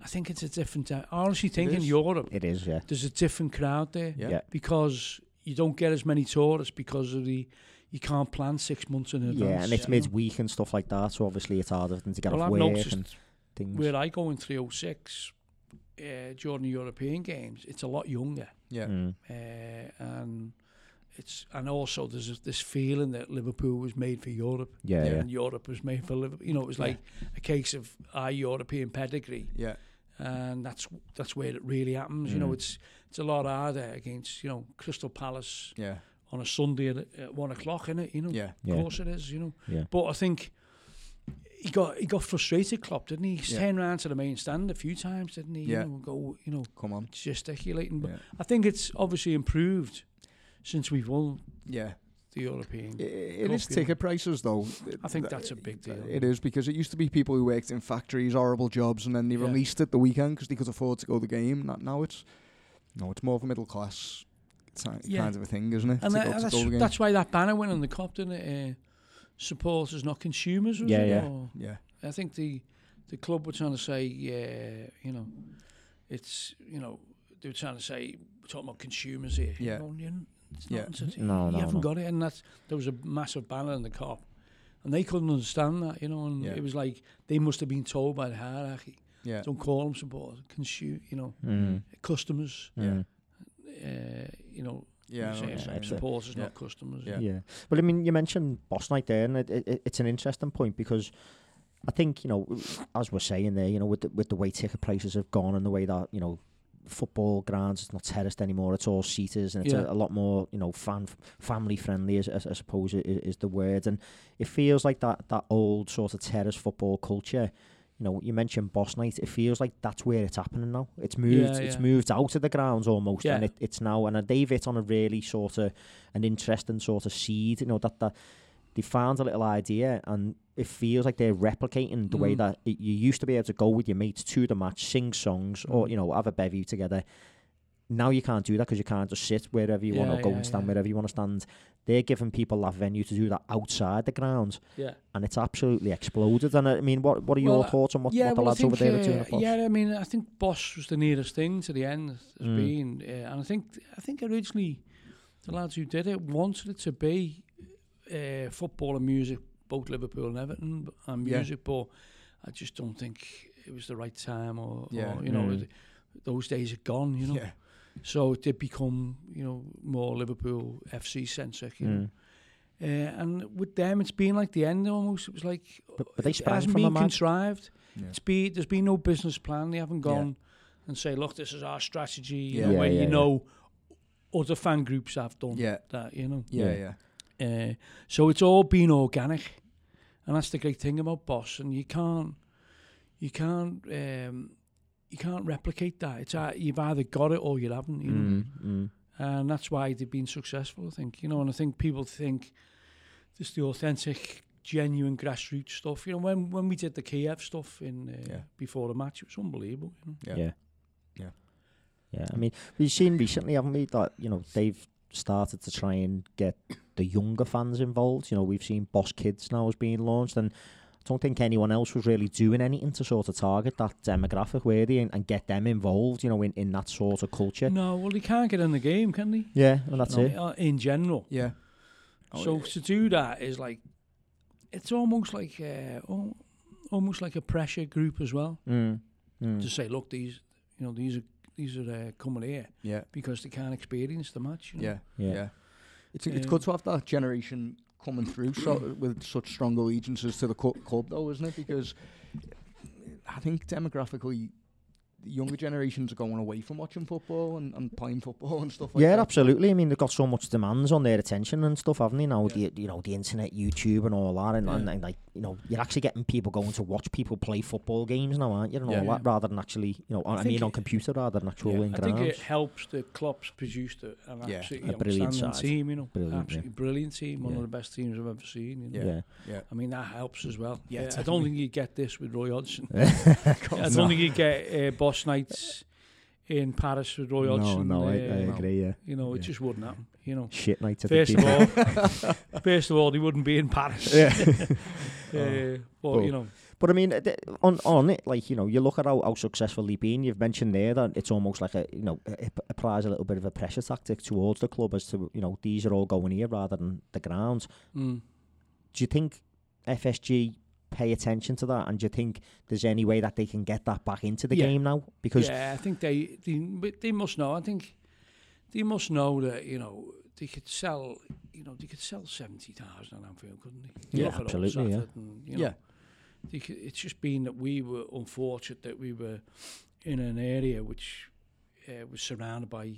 I think it's a different... I honestly think in Europe... It is, yeah. There's a different crowd there because you don't get as many tourists because of the... You can't plan 6 months in advance. Yeah, and it's midweek and stuff like that, so obviously it's harder than to get off work and things. Where I go in 306 during the European Games, it's a lot younger. Yeah. And it's also there's this feeling that Liverpool was made for Europe. Yeah, yeah. And Europe was made for Liverpool. You know, it was like a case of our European pedigree. Yeah. And that's where it really happens. You know, it's a lot harder against, you know, Crystal Palace. Yeah. On a Sunday at 1 o'clock, innit? You know, of course it is, you know. Yeah. But I think he got frustrated, Klopp, didn't he? He turned around to the main stand a few times, didn't he? Yeah. You know, go, you know, come on, gesticulating. But I think it's obviously improved since we've won. Yeah. The European. It is ticket prices, though. I think that's a big deal. It is, because it used to be people who worked in factories, horrible jobs, and then they released it the weekend because they could afford to go to the game. Now it's more of a middle class. Kind of a thing, isn't it? And that's why that banner went on the Kop, didn't it? Supporters, not consumers, was it? Yeah. I think the club were trying to say, you know, it's, you know, they were trying to say, we're talking about consumers here. Yeah. You haven't got it. And there was a massive banner on the Kop. And they couldn't understand that, you know. And it was like, they must have been told by the hierarchy. Yeah. Don't call them supporters, you know, customers. Yeah. You know, supporters, not customers. Yeah. Well, I mean, you mentioned Boss Night there, and it's an interesting point because I think, you know, as we're saying there, you know, with the way ticket prices have gone and the way that, you know, football grounds, it's not terraced anymore, it's all seaters, and it's a lot more, you know, family friendly, I suppose is the word. And it feels like that old sort of terrace football culture. You know, you mentioned Boss Night. It feels like that's where it's happening now. It's moved. It's moved out of the grounds almost, and it's now. And they've hit on a really sort of an interesting sort of seed. You know that they found a little idea, and it feels like they're replicating the way that you used to be able to go with your mates to the match, sing songs, or, you know, have a bevy together. Now you can't do that because you can't just sit wherever you want or go and stand wherever you want to stand. They're giving people that venue to do that outside the grounds. Yeah. And it's absolutely exploded. And I mean, what are your thoughts on what the lads over there are doing at Boss? Yeah, I mean, I think Boss was the nearest thing to the end as being. And I think originally the lads who did it wanted it to be football and music, both Liverpool and Everton, and music, but I just don't think it was the right time or you know, those days are gone, you know. Yeah. So it did become, you know, more Liverpool FC centric, you know. And with them, it's been like the end almost. It was like, but they sprang from the contrived. Yeah. There's been no business plan. They haven't gone and say, look, this is our strategy. You know, where you know other fan groups have done that, you know. Yeah. So it's all been organic, and that's the great thing about Boss. And you can't replicate that. It's you've either got it or you haven't, you know. And that's why they've been successful, I think, you know. And I think people think just the authentic, genuine grassroots stuff. You know, when we did the Kiev stuff in before the match, it was unbelievable, you know. Yeah. I mean, we've seen recently, haven't we, that, you know, they've started to try and get the younger fans involved. You know, we've seen Boss Kids now as being launched, and don't think anyone else was really doing anything to sort of target that demographic, were they, and get them involved, you know, in that sort of culture. No, well, they can't get in the game, can they? Yeah, well, that's it. In general. Yeah. So to do that is like, it's almost like a pressure group as well. Mm. Mm. To say, look, these are coming here. Yeah. Because they can't experience the match. You know? Yeah. It's good to have that generation coming through with such strong allegiances to the club, though, isn't it? Because I think demographically, the younger generations are going away from watching football and playing football and stuff like that. Yeah, absolutely. I mean, they've got so much demands on their attention and stuff, haven't they? Now, the internet, YouTube and all that. And like, you know, you're actually getting people going to watch people play football games now, aren't you? And all that, rather than actually, you know, on computer rather than actual in grounds. I think it helps that Klopp's produced an absolutely outstanding team, you know. Brilliant team. One of the best teams I've ever seen. You know? Yeah. I mean, that helps as well. Yeah, I don't think you'd get this with Roy Hodgson. I don't think you'd get nights in Paris with Roy Hodgson. No, I agree, yeah. You know, it just wouldn't happen, you know. Shit nights. First of all, he wouldn't be in Paris. Yeah. But, you know. But, I mean, on it, like, you know, you look at how successful they've been. You've mentioned there that it's almost like it applies a little bit of a pressure tactic towards the club as to, you know, these are all going here rather than the grounds. Mm. Do you think FSG pay attention to that, and do you think there's any way that they can get that back into the game now? Because I think they must know. I think they must know that, you know, they could sell 70,000 at Anfield, couldn't they? Yeah, absolutely. Yeah. And, you know, it's just been that we were unfortunate that we were in an area which was surrounded by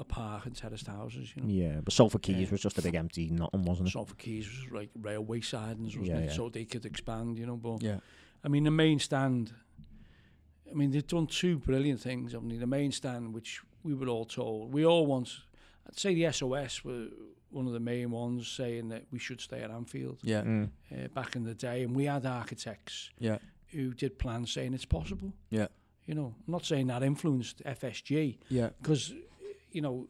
a park and terraced houses, you know. Yeah, but Salford Quays was just a big empty nothing, wasn't it? Salford Quays was like railway sidings, wasn't it? Yeah. So they could expand, you know. But I mean, the main stand, I mean, they've done two brilliant things, haven't they? The main stand, which we were all told, I'd say the SOS were one of the main ones saying that we should stay at Anfield. Yeah. Mm. Back in the day, and we had architects who did plans saying it's possible. Yeah. You know, I'm not saying that influenced FSG. Yeah. Because, you know,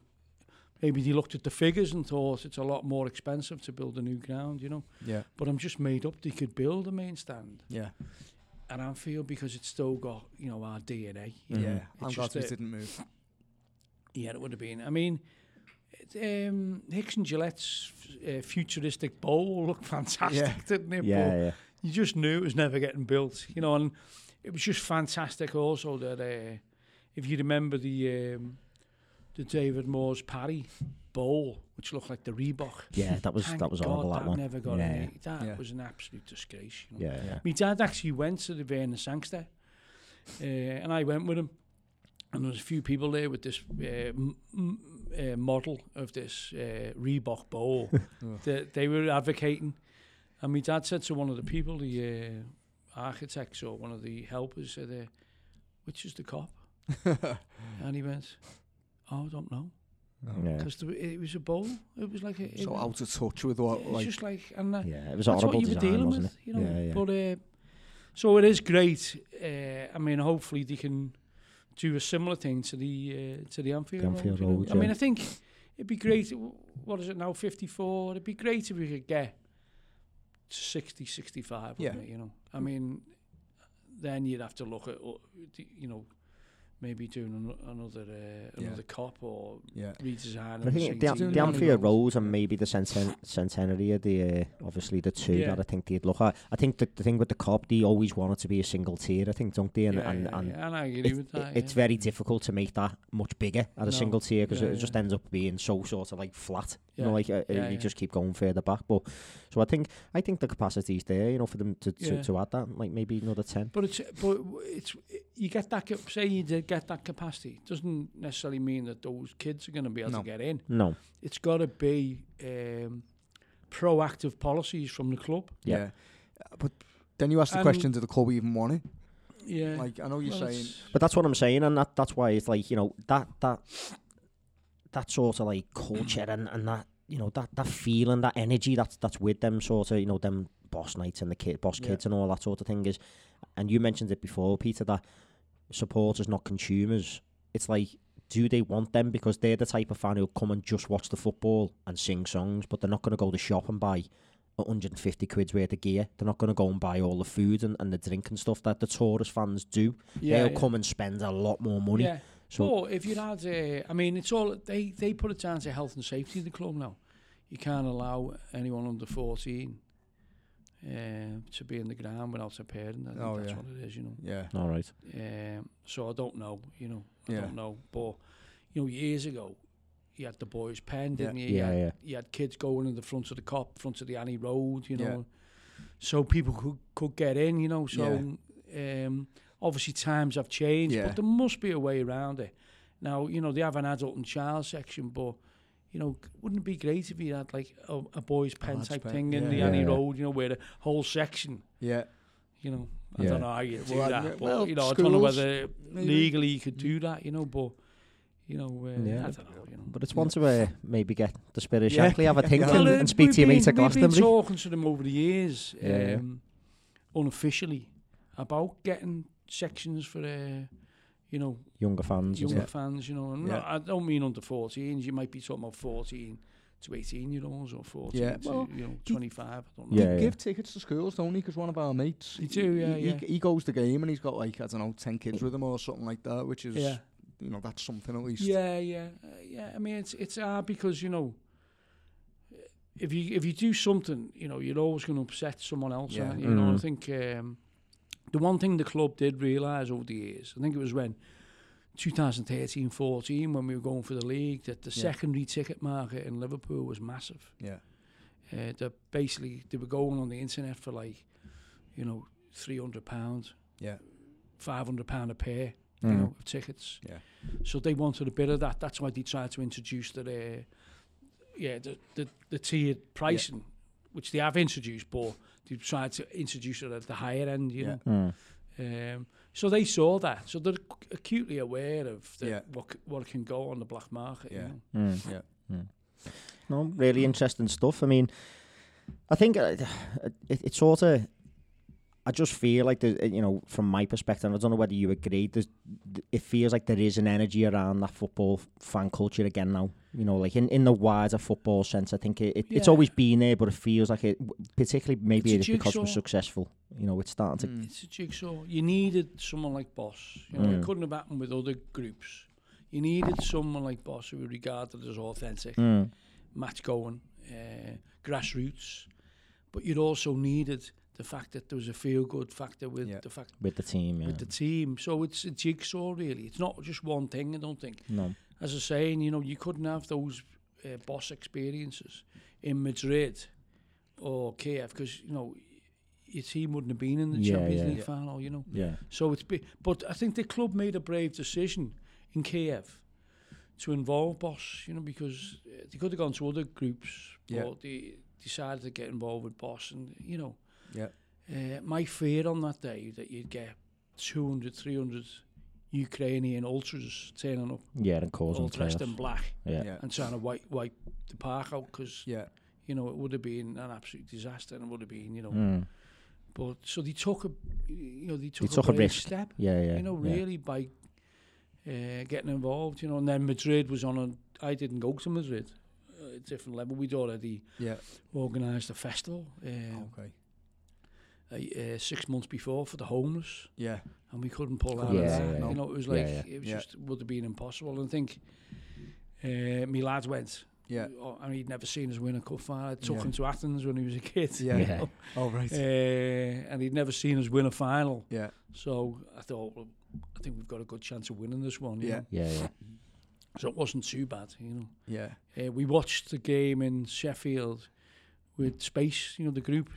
maybe they looked at the figures and thought it's a lot more expensive to build a new ground, you know. Yeah. But I'm just made up they could build a main stand. Yeah. At Anfield, because it's still got, you know, our DNA. Mm-hmm. Yeah. I'm glad it didn't move. Yeah, it would have been. I mean, Hicks and Gillett's futuristic bowl looked fantastic, didn't it? Yeah, yeah. You just knew it was never getting built, you know. And it was just fantastic also that if you remember the David Moore's Parry bowl, which looked like the Reebok. Yeah, that was horrible, that one. Never got any. That was an absolute disgrace. You know? Yeah. My dad actually went to the Verne Sangster, and I went with him. And there was a few people there with this model of this Reebok bowl that they were advocating. And my dad said to one of the people, the architects or one of the helpers, said, which is the cop? And he went, I don't know. Because it was a bowl. It was like a... So out of touch with what... It's like, just like... And it was horrible design, wasn't it? You know? Yeah. But, so it is great. I mean, hopefully they can do a similar thing to the Anfield Road. You know? I mean, I think it'd be great... What is it now, 54? It'd be great if we could get to 60, 65, wouldn't it, you know? I mean, then you'd have to look at, you know... Maybe doing another cop or redesign. I think the Anfield Road and maybe the Centenary are obviously the two that I think they'd look at. I think the thing with the cop, they always want it to be a single tier, I think, don't they? And I agree with that. It's very difficult to make that much bigger at a single tier, because it just ends up being so sort of like flat. You know, like you just keep going further back. But so I think the capacity's there, you know, for them to add that, like maybe another 10. But you get that. Say you did get that capacity, doesn't necessarily mean that those kids are going to be able to get in. No, it's got to be proactive policies from the club. Yeah. But then you ask the question, do the club even want it? Yeah, like I know you're saying, but that's what I'm saying, and that's why it's like, you know, that sort of like culture and that, you know, that feeling, that energy that's with them sort of, you know, them boss nights and the boss kids and all that sort of thing is. And you mentioned it before, Peter, that supporters, not consumers. It's like, do they want them? Because they're the type of fan who'll come and just watch the football and sing songs, but they're not going to go to shop and buy £150 worth of gear. They're not going to go and buy all the food and the drink and stuff that the tourist fans do. Yeah, They'll come and spend a lot more money. Yeah. So or if you add, I mean, it's all they put it down to health and safety in the club now. You can't allow anyone under 14 to be in the ground without a parent. I think that's what it is, you know. Yeah. All right. So I don't know, you know. I don't know. But, you know, years ago, you had the boys' pen, didn't you? You had kids going in the front of the Kop, front of the Annie Road, you know. Yeah. So people could get in, you know. So obviously times have changed, but there must be a way around it. Now, you know, they have an adult and child section, but, you know, wouldn't it be great if you had, like, a boys' pen type thing in the Annie Road, you know, where the whole section, you know, I don't know how you do that. Well, you know, schools, I don't know whether legally you could do that, you know, but... You know, I don't know, you know. But it's one to maybe get the Spirit of Shankly, have a think and speak to your mate at Glastonbury. We've been talking to them over the years, unofficially, about getting sections for, you know... Younger fans. Younger fans, you know. And I don't mean under 14s. You might be talking about 14 to 18-year-olds or 14 to 25. I don't know. They give tickets to schools, don't he? Because one of our mates... He goes to the game and he's got, like, I don't know, 10 kids with him or something like that, which is... Yeah. You know, that's something at least. I mean, it's hard because, you know, if you do something, you know, you're always going to upset someone else. Yeah. You know, I think the one thing the club did realise over the years, I think it was when 2013-14 when we were going for the league, that the secondary ticket market in Liverpool was massive. Yeah. That basically they were going on the internet for, like, you know, £300, £500 a pair. You know, of tickets. Yeah. So they wanted a bit of that. That's why they tried to introduce the tiered pricing, which they have introduced, but they tried to introduce it at the higher end, you know. So they saw that. So they're acutely aware of what can go on the black market. Yeah. You know? No, really interesting stuff. I mean, I think it sort of... I just feel like, you know, from my perspective, and I don't know whether you agree, it feels like there is an energy around that football fan culture again now. You know, like in the wider football sense, I think it's always been there, but it feels like it, particularly maybe it's because we're successful. You know, it's starting to... It's a jigsaw. You needed someone like Boss. You know, it couldn't have happened with other groups. You needed someone like Boss who was regarded as authentic, match-going, grassroots, but you'd also needed... The fact that there was a feel-good factor with the team. So it's a jigsaw, really. It's not just one thing, I don't think. No. As I was saying, you know, you couldn't have those Boss experiences in Madrid or Kiev because, you know, your team wouldn't have been in the Champions League final, you know. Yeah. So it's but I think the club made a brave decision in Kiev to involve Boss, you know, because they could have gone to other groups, but they decided to get involved with Boss and, you know, yeah. My fear on that day that you'd get 200, 300 Ukrainian ultras turning up, and causing all dressed in black, and trying to wipe the park out because, you know, it would have been an absolute disaster, and it would have been, you know, but so they took a risk step, you know, really by getting involved, you know, and then Madrid was I didn't go to Madrid, a different level. We'd already organised a festival. 6 months before for the homeless, and we couldn't pull out of that. You know, it was like just would have been impossible. And I think my lad went, and he'd never seen us win a cup final. I took him to Athens when he was a kid. And he'd never seen us win a final. Yeah. So I thought, well, I think we've got a good chance of winning this one. You know? So it wasn't too bad, you know. Yeah. We watched the game in Sheffield with Space, you know, the group.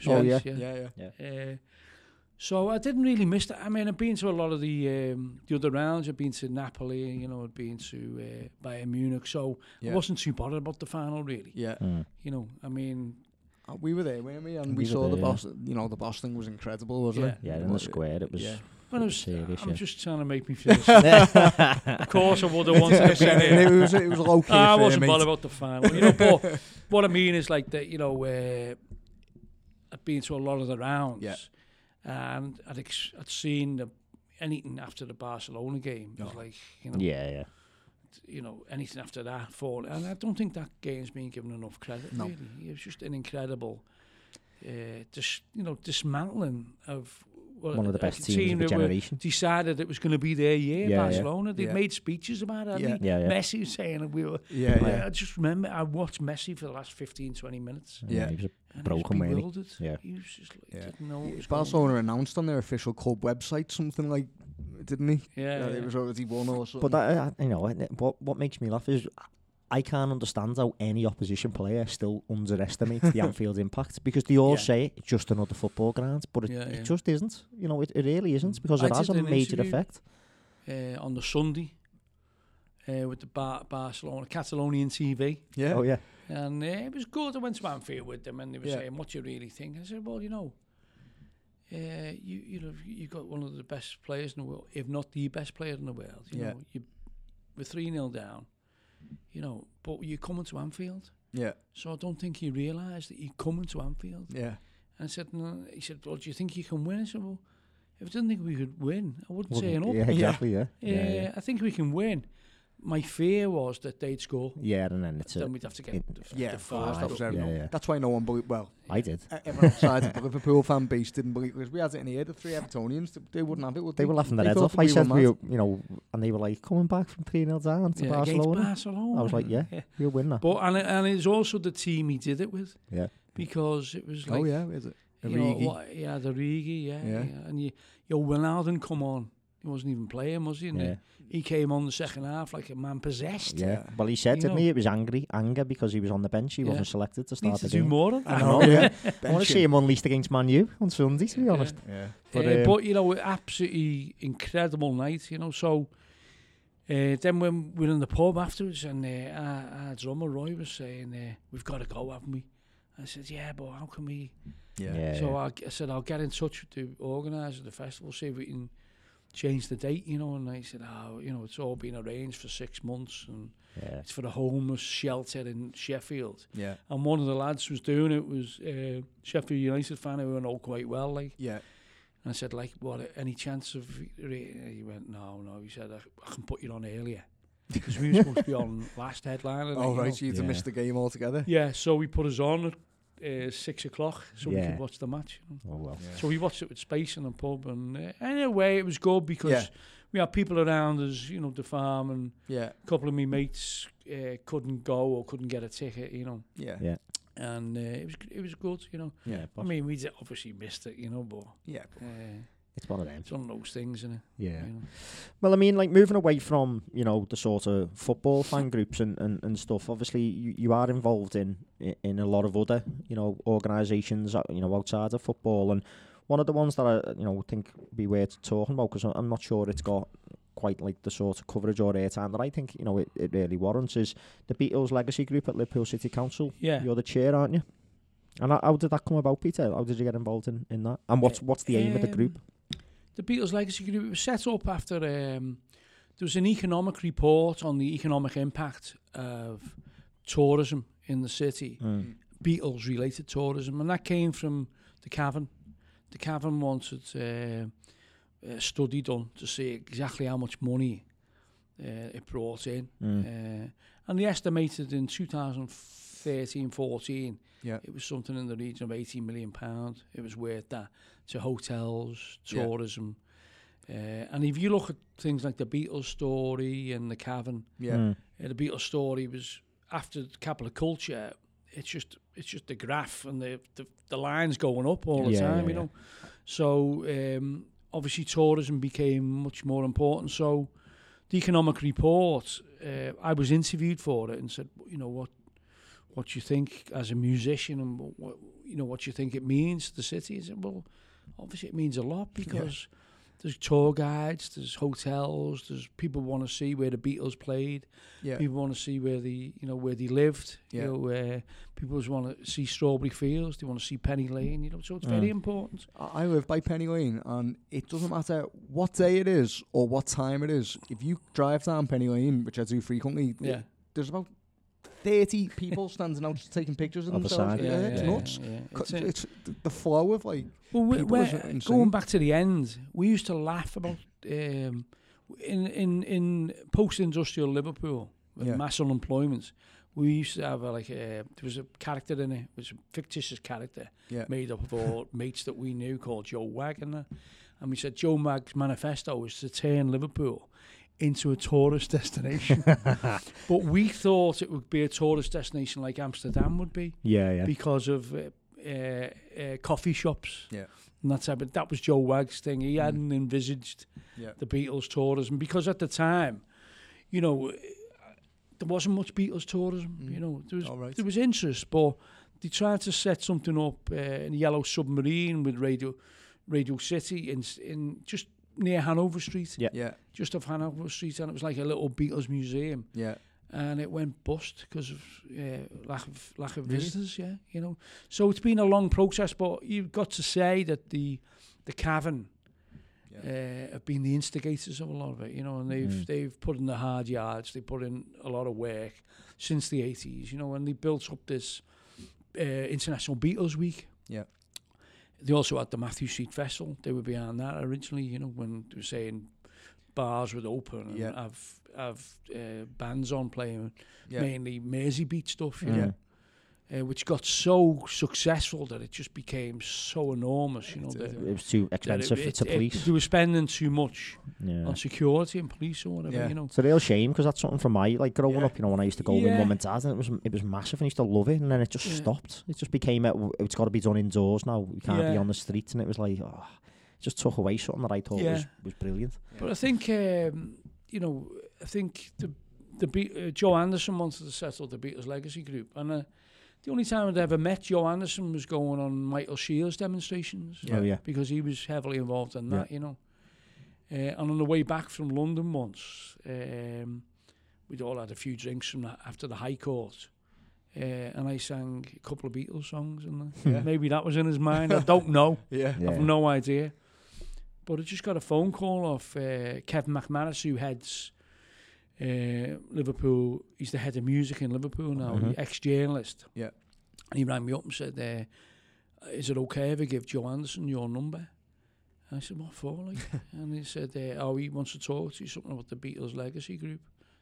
So I didn't really miss that. I mean, I've been to a lot of the other rounds. I've been to Napoli, you know, I've been to Bayern Munich. So I wasn't too bothered about the final, really. You know, I mean... we were there, weren't we? And we saw the Boss. You know, the Boss thing was incredible, wasn't it? Yeah, in the square, it was... Yeah. I'm just trying to make me feel Of course I would have wanted to send it. It was low-key. I wasn't bothered about the final. You know, but what I mean is like that, you know, I'd been to a lot of the rounds and I'd seen anything after the Barcelona game. It was like, you know. You know, anything after that fall. And I don't think that game's been given enough credit, really. It was just an incredible... dismantling of one of the best teams of the generation. Decided it was going to be their year, Barcelona. They made speeches about it. Messi was saying we were. I just remember I watched Messi for the last 15-20 minutes. He was a broken man. He was just like didn't know. Barcelona announced on their official club website something like, didn't he? It was already won or something. But that, you know, what makes me laugh is, I can't understand how any opposition player still underestimates the Anfield impact, because they all say it's just another football ground, but it just isn't. You know, it really isn't, because it has a major effect. On the Sunday with the Barcelona Catalonian TV. And it was good. I went to Anfield with them, and they were saying, "What do you really think?" I said, "Well, you know, you got one of the best players in the world, if not the best player in the world. You know, you were 3-0 down." You know, but you're coming to Anfield. So I don't think he realised that you're coming to Anfield. And I said, no. He said, well, do you think you can win? I said, well, if I didn't think we could win, I wouldn't say an up. I think we can win. My fear was that they'd score. And then it's then we'd have to get the first. That's why no one believed. Well, I did. Everyone outside the Liverpool fan base didn't believe, because we had it in here. The three Evertonians, they wouldn't have it. Would they were laughing their heads off. I said, we were, you know, and they were like, coming back from 3-0 down to Barcelona. I was like, we'll win that. But and it's also the team he did it with. Because it was like, is it? The Rigi, and Wijnaldum come on. He wasn't even playing, was he? And he came on the second half like a man possessed. Well, he said, didn't he? It was anger because he was on the bench. He wasn't selected to start the game. Need to do more of that. I know. I want to see him unleashed against Man U on Sunday, to be honest. But you know, absolutely incredible night. You know, so then when we were in the pub afterwards, and our drummer Roy was saying, "We've got to go, haven't we?" I said, "Yeah, but how can we?" So I said, "I'll get in touch with the organizer of the festival, see if we can change the date," you know. And I said, you know, it's all been arranged for 6 months, and it's for the homeless shelter in Sheffield. And one of the lads who was doing it was Sheffield United fan who I know quite well, like. And I said, like, what, any chance of... He went, no. He said, I can put you on earlier, because we were supposed to be on last headline. So you'd have missed the game altogether. So he put us on at 6 o'clock, so we could watch the match. So we watched it with space in the pub, and in a way it was good, because we had people around us, you know, the farm, and a couple of my mates couldn't go or couldn't get a ticket, you know. And it was good, you know. I mean, we obviously missed it, you know, but it's one of them. It's one of those things, isn't it? You know? Well, I mean, like, moving away from, you know, the sort of football fan groups and stuff, obviously you are involved in a lot of other, you know, organisations, you know, outside of football. And one of the ones that I, you know, think would be worth talking about, because I'm not sure it's got quite like the sort of coverage or airtime that I think, you know, it really warrants, is the Beatles Legacy Group at Liverpool City Council. You're the chair, aren't you? And how did that come about, Peter? How did you get involved in that? And what's the aim of the group? The Beatles Legacy Group was set up after there was an economic report on the economic impact of tourism in the city, Beatles-related tourism, and that came from the Cavern. The Cavern wanted a study done to see exactly how much money it brought in, and they estimated in 2013-14, it was something in the region of £80 million. It was worth that to hotels, tourism, and if you look at things like the Beatles story and the Cavern, the Beatles story was after the Capital Culture. It's just the graph and the lines going up all the time, you know. So obviously tourism became much more important. So the economic report, I was interviewed for it and said, you know, what you think as a musician, and what you think it means to the city. I said, well, obviously it means a lot, because there's tour guides, there's hotels, there's people want to see where the Beatles played, people want to see where they lived, people just want to see Strawberry Fields, they want to see Penny Lane, you know, so it's very important. I live by Penny Lane, and it doesn't matter what day it is or what time it is. If you drive down Penny Lane, which I do frequently, there's about 30 people standing out taking pictures of themselves. It's nuts. It's the flow of, like, going back to the end, we used to laugh about in post-industrial Liverpool, mass unemployment, we used to have there was a character in it, was a fictitious character, yeah, made up of all mates that we knew called Joe Wagner, and we said Joe Wagner's manifesto was to turn Liverpool into a tourist destination. But we thought it would be a tourist destination like Amsterdam would be, because of coffee shops, and that's how. But that was Joe Wagg's thing. He hadn't envisaged the Beatles tourism, because at the time, you know, there wasn't much Beatles tourism. You know, there was interest, but they tried to set something up in a Yellow Submarine with Radio City in just near Hanover Street. Just off Hanover Street, and it was like a little Beatles museum. And it went bust because of lack of visitors. You know, so it's been a long process, but you've got to say that the Cavan have been the instigators of a lot of it. You know, and they've put in the hard yards. They put in a lot of work since the 80s. You know, and they built up this International Beatles Week. They also had the Matthew Street Festival. They were behind that originally, you know, when they were saying bars would open and have bands on playing, mainly Merseybeat stuff, you know, which got so successful that it just became so enormous, you know. It was too expensive to police. They were spending too much on security and police or whatever, you know. It's a real shame, because that's something from my, growing up, you know, when I used to go with mum and dad, and it was massive, and I used to love it, and then it just stopped. It just became, it's got to be done indoors now, you can't be on the streets, and it was like, oh, it just took away something that I thought was brilliant. But I think, Joe Anderson wanted to settle the Beatles Legacy Group, and the only time I'd ever met Joe Anderson was going on Michael Shear's demonstrations. Because he was heavily involved in that, you know. And on the way back from London once, we'd all had a few drinks after the High Court, and I sang a couple of Beatles songs, and maybe that was in his mind. I don't know. I've no idea. But I just got a phone call off Kevin McManus, who heads Liverpool. He's the head of music in Liverpool now, ex-journalist. And he rang me up and said, is it okay if I give Joe Anderson your number? And I said, what for? And he said, he wants to talk to you, something about the Beatles Legacy Group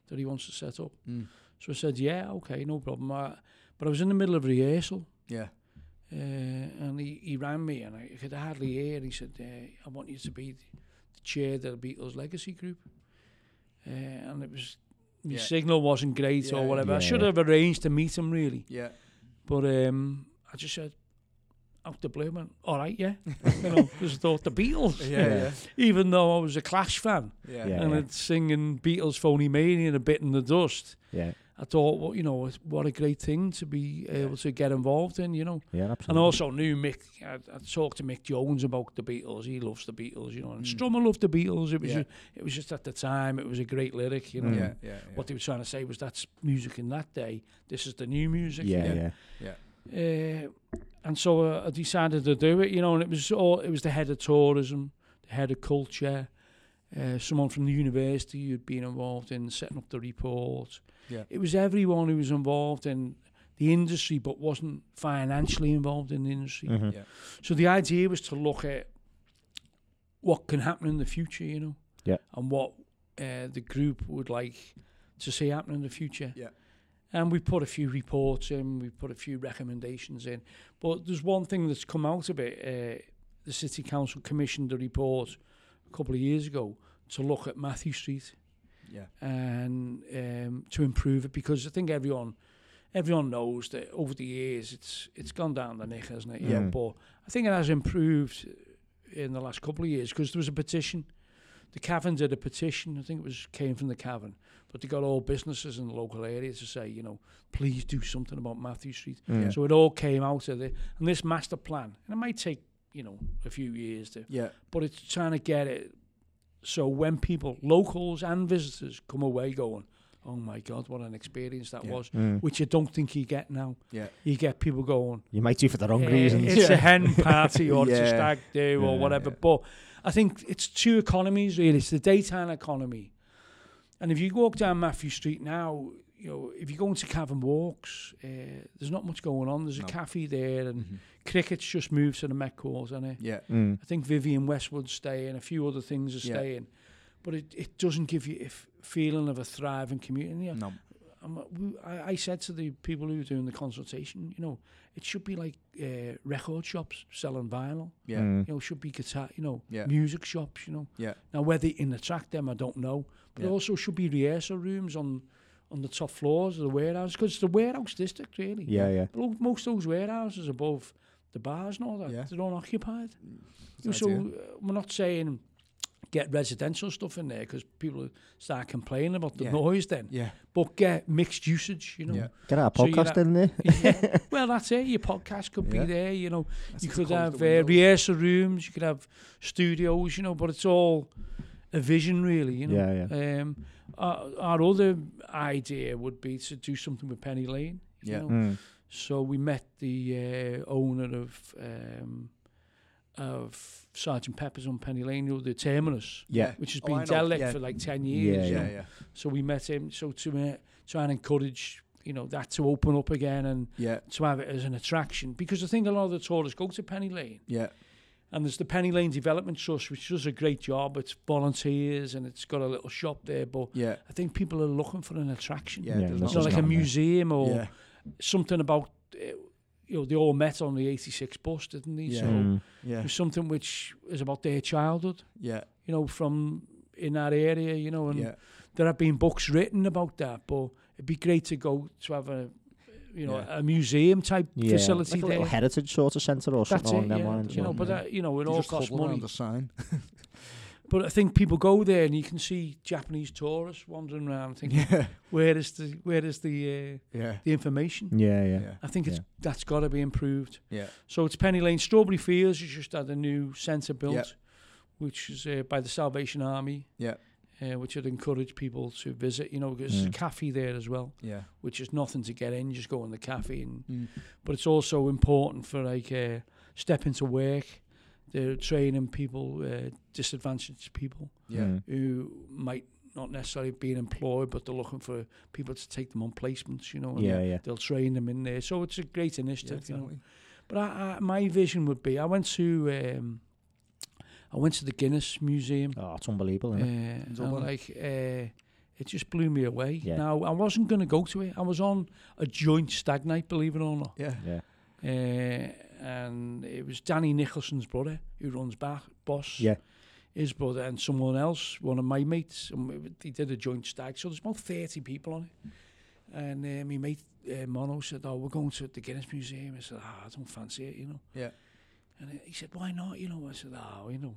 that he wants to set up. So I said, yeah, okay, no problem. But I was in the middle of rehearsal. And he rang me, and I could hardly hear. He said, I want you to be the chair of the Beatles Legacy Group. And it was, my signal wasn't great or whatever. I should have arranged to meet him, really. But I just said, out the blue, man, all right, you know, because I thought the Beatles. Even though I was a Clash fan, and I'd singing Beatles Phony Mania and A Bit in the Dust. I thought, well, you know, what a great thing to be able to get involved in, you know. And also knew Mick. I talked to Mick Jones about the Beatles. He loves the Beatles, you know. And Strummer loved the Beatles. It was it was just at the time, it was a great lyric, you know. What they were trying to say was, that's music in that day. This is the new music. And so I decided to do it, you know. And it was the head of tourism, the head of culture, someone from the university who'd been involved in setting up the report. It was everyone who was involved in the industry but wasn't financially involved in the industry. So the idea was to look at what can happen in the future, you know, and what the group would like to see happen in the future. And we put a few reports in, we put a few recommendations in. But there's one thing that's come out of it. The City Council commissioned a report couple of years ago to look at Matthew Street and to improve it, because I think everyone knows that over the years it's gone down the nick, hasn't it? But I think it has improved in the last couple of years, because there was a petition. The Cavan did a petition. I think it came from the Cavan, but they got all businesses in the local area to say, you know, please do something about Matthew Street. So it all came out of it, and this master plan, and it might take, you know, a few years to. But it's trying to get it so when people, locals and visitors, come away going, oh my God, what an experience that was, which I don't think you get now. You get people going, you might do for the wrong reasons. It's a hen party or it's a stag do or whatever. But I think it's two economies, really. It's the daytime economy. And if you walk down Matthew Street now, you know, if you go into Cavan Walks, there's not much going on. There's a cafe there, and cricket's just moved to the Met Court, hasn't it? I think Vivian Westwood's staying, a few other things are staying. But it doesn't give you a feeling of a thriving community. No. I said to the people who were doing the consultation, you know, it should be like record shops selling vinyl. Yeah. Mm. You know, it should be guitar, you know, yeah. music shops, you know. Yeah. Now, whether in attract them, I don't know. But yeah. also should be rehearsal rooms on the top floors of the warehouse, because it's the warehouse district, really. Yeah, yeah. But most of those warehouses above the bars and all that, yeah. they're all occupied. You know, so we're not saying... get residential stuff in there, because people start complaining about the yeah. noise then. Yeah. But get mixed usage, you know. Yeah. Get our podcast so in there. Yeah. Well, that's it. Your podcast could yeah. be there, you know. That's you could have rehearsal rooms, you could have studios, you know, but it's all a vision, really, you know. Yeah, yeah. Our other idea would be to do something with Penny Lane, you yeah. know. Mm. So we met the owner of Sergeant Pepper's on Penny Lane, you know, the Terminus, yeah. which has been derelict yeah. for like 10 years. Yeah, yeah, yeah. So we met him, so to try and encourage, you know, that to open up again and yeah. to have it as an attraction. Because I think a lot of the tourists go to Penny Lane. Yeah. And there's the Penny Lane Development Trust, which does a great job. It's volunteers and it's got a little shop there. But yeah. I think people are looking for an attraction. Yeah, yeah, it's not like a museum there. Or yeah. something about... you know, they all met on the 86 bus, didn't they? Yeah. So yeah. it was something which is about their childhood. Yeah. You know, from in that area, you know, and yeah. there have been books written about that, but it'd be great to go to have a, you know, yeah. a museum type yeah. facility like a little there. Heritage sort of centre or something along that line. You know, but that, you know, it you all costs money. The sign. But I think people go there and you can see Japanese tourists wandering around thinking, yeah. where is the yeah. the information? Yeah, yeah. yeah. I think it's that's got to be improved. Yeah. So it's Penny Lane. Strawberry Fields has just had a new centre built, yeah. which is by the Salvation Army. Yeah. Which would encourage people to visit. You know, because there's a cafe there as well. Yeah. Which is nothing to get in. You just go in the cafe, and but it's also important for like step into work. They're training people, disadvantaged people who might not necessarily be employed, but they're looking for people to take them on placements, you know. And they'll train them in there. So it's a great initiative, you know. But my vision would be, I went to the Guinness Museum. Oh, it's unbelievable, isn't it? It's unbelievable. It just blew me away. Yeah. Now, I wasn't going to go to it. I was on a joint stag night, believe it or not. Yeah. Yeah. And it was Danny Nicholson's brother who runs Boss, yeah. his brother and someone else, one of my mates. And they did a joint stag, so there's about 30 people on it. And my mate Mono said, "Oh, we're going to the Guinness Museum." I said, "I don't fancy it, you know." Yeah. And he said, "Why not?" You know, I said, "Oh, you know,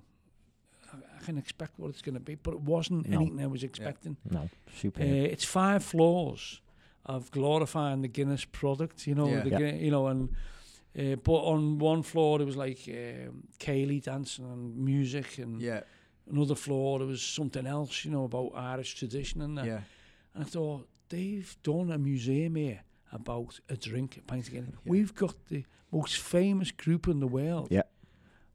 I can expect what it's going to be," but it wasn't anything I was expecting. Yeah. No, super. It's 5 floors of glorifying the Guinness product, you know, you know, and. But on one floor, it was like Kaylee dancing and music, and another floor, there was something else, you know, about Irish tradition and that. Yeah. And I thought, they've done a museum here about a drink, a pint of Guinness. Yeah. We've got the most famous group in the world. Yeah.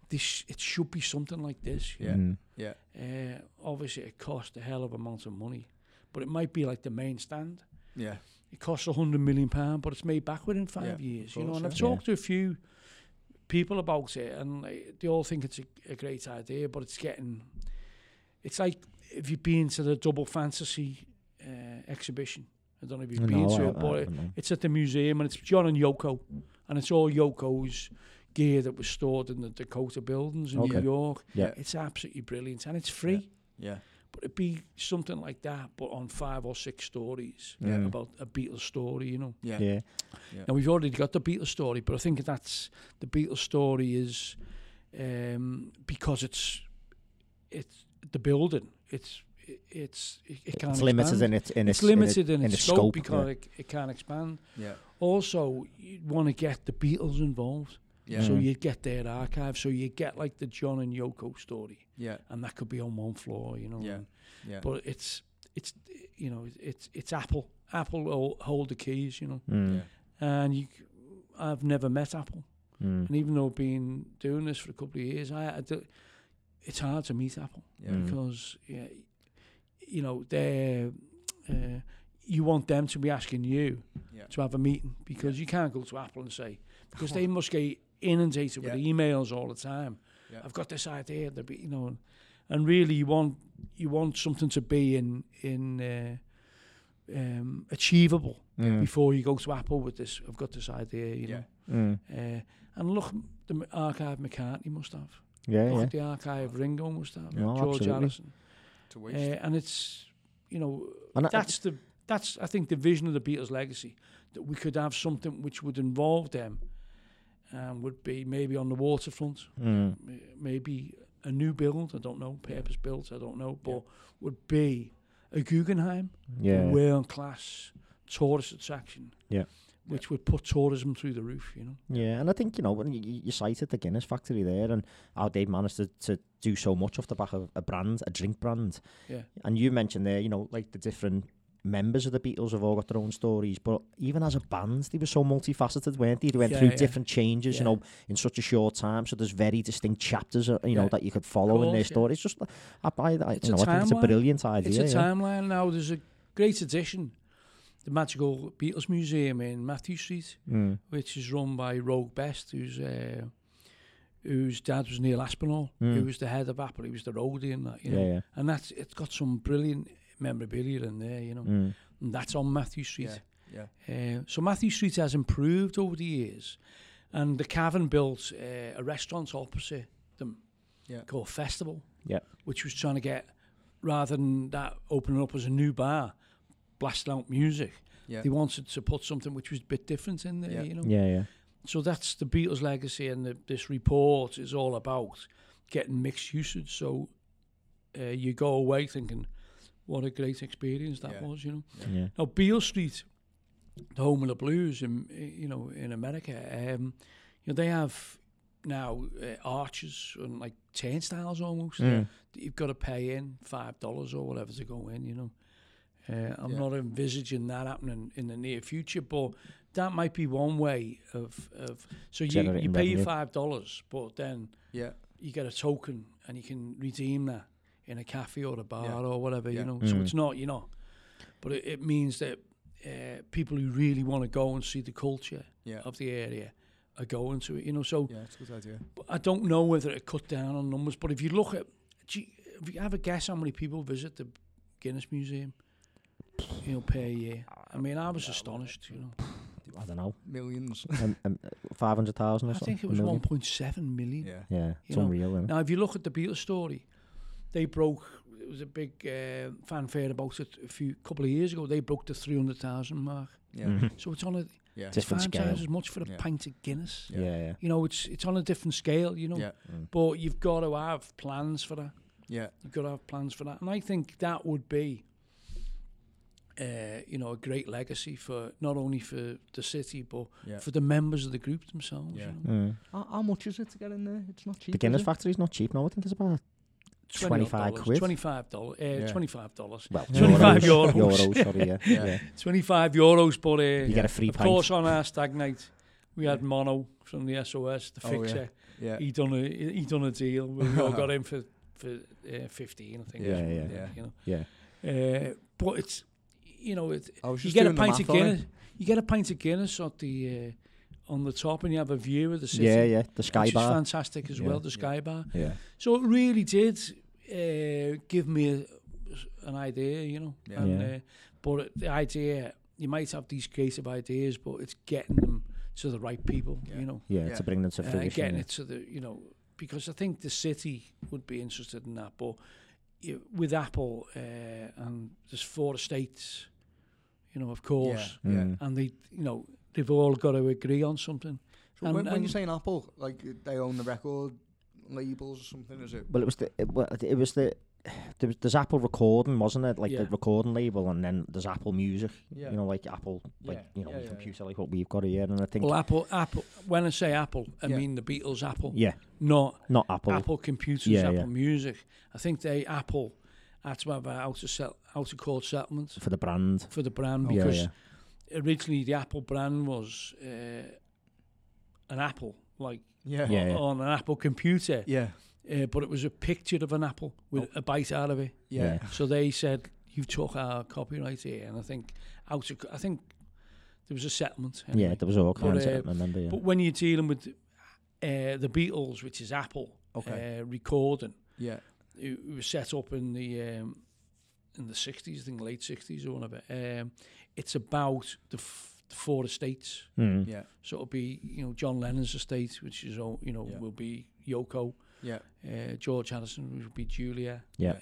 It should be something like this. Yeah. Mm. Yeah. Obviously, it cost a hell of a amount of money, but it might be like the main stand. Yeah. It costs £100 million, but it's made back within 5 years, you know. And I've talked to a few people about it, and they all think it's a great idea. But it's like if you've been to the Double Fantasy exhibition. I don't know if you've been to it, but it's at the museum, and it's John and Yoko, and it's all Yoko's gear that was stored in the Dakota buildings in New York. Yeah. It's absolutely brilliant, and it's free. Yeah. But it'd be something like that, but on 5 or 6 stories about a Beatles story, you know. Yeah. Yeah. yeah. Now, we've already got the Beatles story, but I think that's the Beatles story is because it's the building. It can't. It's limited in its scope because it can't expand. Yeah. Also, you'd want to get the Beatles involved. Yeah. So you get their archive, so you get like the John and Yoko story, and that could be on one floor, you know. Yeah, yeah. But it's you know it's Apple. Apple will hold the keys, you know. Mm. Yeah. And I've never met Apple, and even though I've been doing this for a couple of years, it's hard to meet Apple because you know they're. You want them to be asking you to have a meeting because you can't go to Apple and say because they must get inundated with emails all the time. Yeah. I've got this idea, that you know, and really you want something to be in achievable before you go to Apple with this. I've got this idea, you know. And look, the archive McCartney must have. Look at the archive Ringo must have. No, George Harrison. And it's, you know, and that's I think the vision of the Beatles' legacy, that we could have something which would involve them, and would be maybe on the waterfront, maybe a new build. I don't know, purpose built. I don't know, but would be a Guggenheim, world class tourist attraction, which would put tourism through the roof, you know. Yeah, and I think, you know, when you cited the Guinness factory there and how they've managed to do so much off the back of a brand, a drink brand. Yeah. And you mentioned there, you know, like the different members of the Beatles have all got their own stories, but even as a band, they were so multifaceted, weren't they? They went through different changes, you know, in such a short time. So there's very distinct chapters, you know, that you could follow in their stories. Just, I think it's a brilliant idea. It's a timeline now. There's a great addition, the Magical Beatles Museum in Matthew Street, which is run by Rogue Best, whose dad was Neil Aspinall, who was the head of Apple. He was the roadie and that, you know. Yeah, yeah. And it's got some brilliant memorabilia in there, you know, and that's on Matthew Street. Yeah, yeah. So Matthew Street has improved over the years, and the Cavern built a restaurant opposite them called Festival, which was trying to get, rather than that opening up as a new bar, blast out music. Yeah. They wanted to put something which was a bit different in there, you know. Yeah, yeah. So that's the Beatles' legacy, and this report is all about getting mixed usage. So you go away thinking, what a great experience that was, you know. Yeah. Yeah. Now, Beale Street, the home of the blues, in America, you know, they have now arches and like turnstiles almost. That you've got to pay in $5 or whatever to go in, you know. I'm not envisaging that happening in the near future, but that might be one way of so you pay your $5, but then you get a token and you can redeem that in a cafe or a bar or whatever, you know. So it's not, you know, but it means that people who really want to go and see the culture of the area are going to it, you know. So it's a good idea. But I don't know whether it cut down on numbers, but if you look at, if you have a guess how many people visit the Guinness Museum, you know, per year. I mean, I was astonished, you know. I don't know. Millions. 500,000 or something. I think it was 1.7 million. Yeah. Yeah, it's unreal, isn't it? Now, if you look at the Beatles story, it was a big fanfare about it a couple of years ago. They broke the 300,000 mark. Yeah. Mm-hmm. So it's on a different scale. 5 times as much for a pint of Guinness. Yeah. Yeah, yeah. You know, it's on a different scale, you know. Yeah. Mm. But you've got to have plans for that. Yeah. You've got to have plans for that. And I think that would be you know, a great legacy for not only for the city but for the members of the group themselves. Yeah. You know? How much is it to get in there? It's not cheap. The Guinness factory is not cheap now. I think it's about $25. $25. $25. Well, €25. Euros, sorry, €25. But you get a free pint. Of course, on our stag night, we had Mono from the SOS, the fixer. Yeah. Yeah. He done a deal. We all got in for 15. I think. Yeah, yeah, yeah. You know. Yeah. But it's. You know, you get a pint of Guinness. You get a pint of Guinness at the on the top, and you have a view of the city. Yeah, yeah, the sky bar. Which is fantastic as well, the sky bar. Yeah. So it really did give me an idea, you know. Yeah. And, but the idea, you might have these creative ideas, but it's getting them to the right people, you know. Yeah, to bring them to fruition. Getting it to the, you know, because I think the city would be interested in that, but. With Apple and there's 4 estates, you know, of course, and they, you know, they've all got to agree on something. So when you're saying Apple, like they own the record labels or something, is it? Well, there's Apple Recording, wasn't it? Like the recording label, and then there's Apple Music. Yeah. You know, like Apple, like you know, computer, like what we've got here. And I think Apple. When I say Apple, I mean the Beatles' Apple. Yeah. Not Apple. Apple Computers, Apple Music. I think Apple had to have an out of court settlement for the brand. For the brand, because originally the Apple brand was an apple, like on an Apple computer. Yeah. But it was a picture of an apple with a bite out of it. Yeah. So they said, "You took our copyright here," and I think I think there was a settlement. Anyway. Yeah, there was all kinds of settlement. Remember, But when you're dealing with the Beatles, which is Apple Recording, it was set up in the in the 60s, I think late 60s or whatever. It's about the four estates. Mm. Yeah. So it'll be, you know, John Lennon's estate, which is, you know, yeah. will be Yoko. Yeah. George Harrison, which will be Julia. Yeah.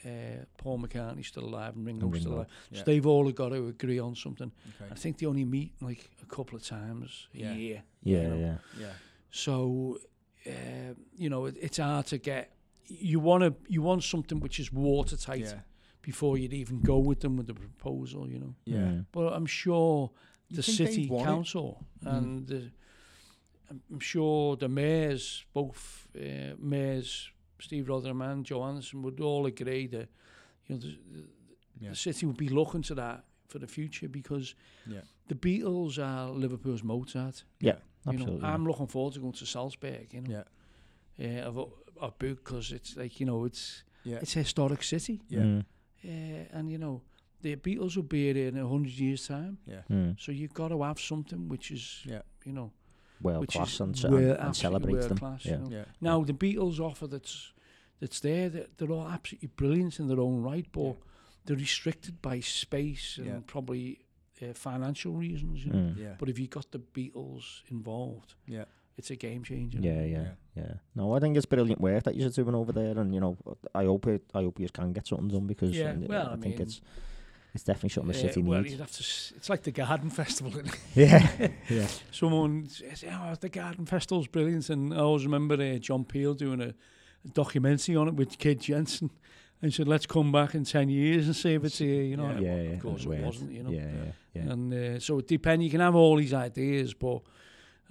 Paul McCartney's still alive and Ringo's still alive. Yeah. So they've all got to agree on something. Okay. I think they only meet like a couple of times a year. Yeah, you know? Yeah. So, you know, it's hard to get. You want something which is watertight before you'd even go with them with the proposal, you know. Yeah. But I'm sure the city council and I'm sure the mayors, both mayors, Steve Rotherham and Johansson, would all agree that, you know, the city would be looking to that for the future, because the Beatles are Liverpool's Mozart. Yeah, absolutely. You know, I'm looking forward to going to Salzburg, you know. Yeah. I've booked, because it's like, you know, it's a historic city. Yeah. Mm. And, you know, the Beatles will be here in 100 years' time. Yeah. Mm. So you've got to have something which is, you know, world class and celebrates them. Class, you know? Now the Beatles offer that's there. They're all absolutely brilliant in their own right, but they're restricted by space and probably financial reasons. You know? Yeah. But if you got the Beatles involved, it's a game changer. Yeah. No, I think it's brilliant work that you're doing over there, and you know, I hope you can get something done, because I think it's definitely something the city needs. You'd have to it's like the garden festival, isn't it? Yeah. Someone says, "Oh, the garden festival's brilliant," and I always remember John Peel doing a documentary on it with Kid Jensen, and said, "Let's come back in 10 years and see if it's here." You know, of course it wasn't. You know, yeah. And so it depends. You can have all these ideas, but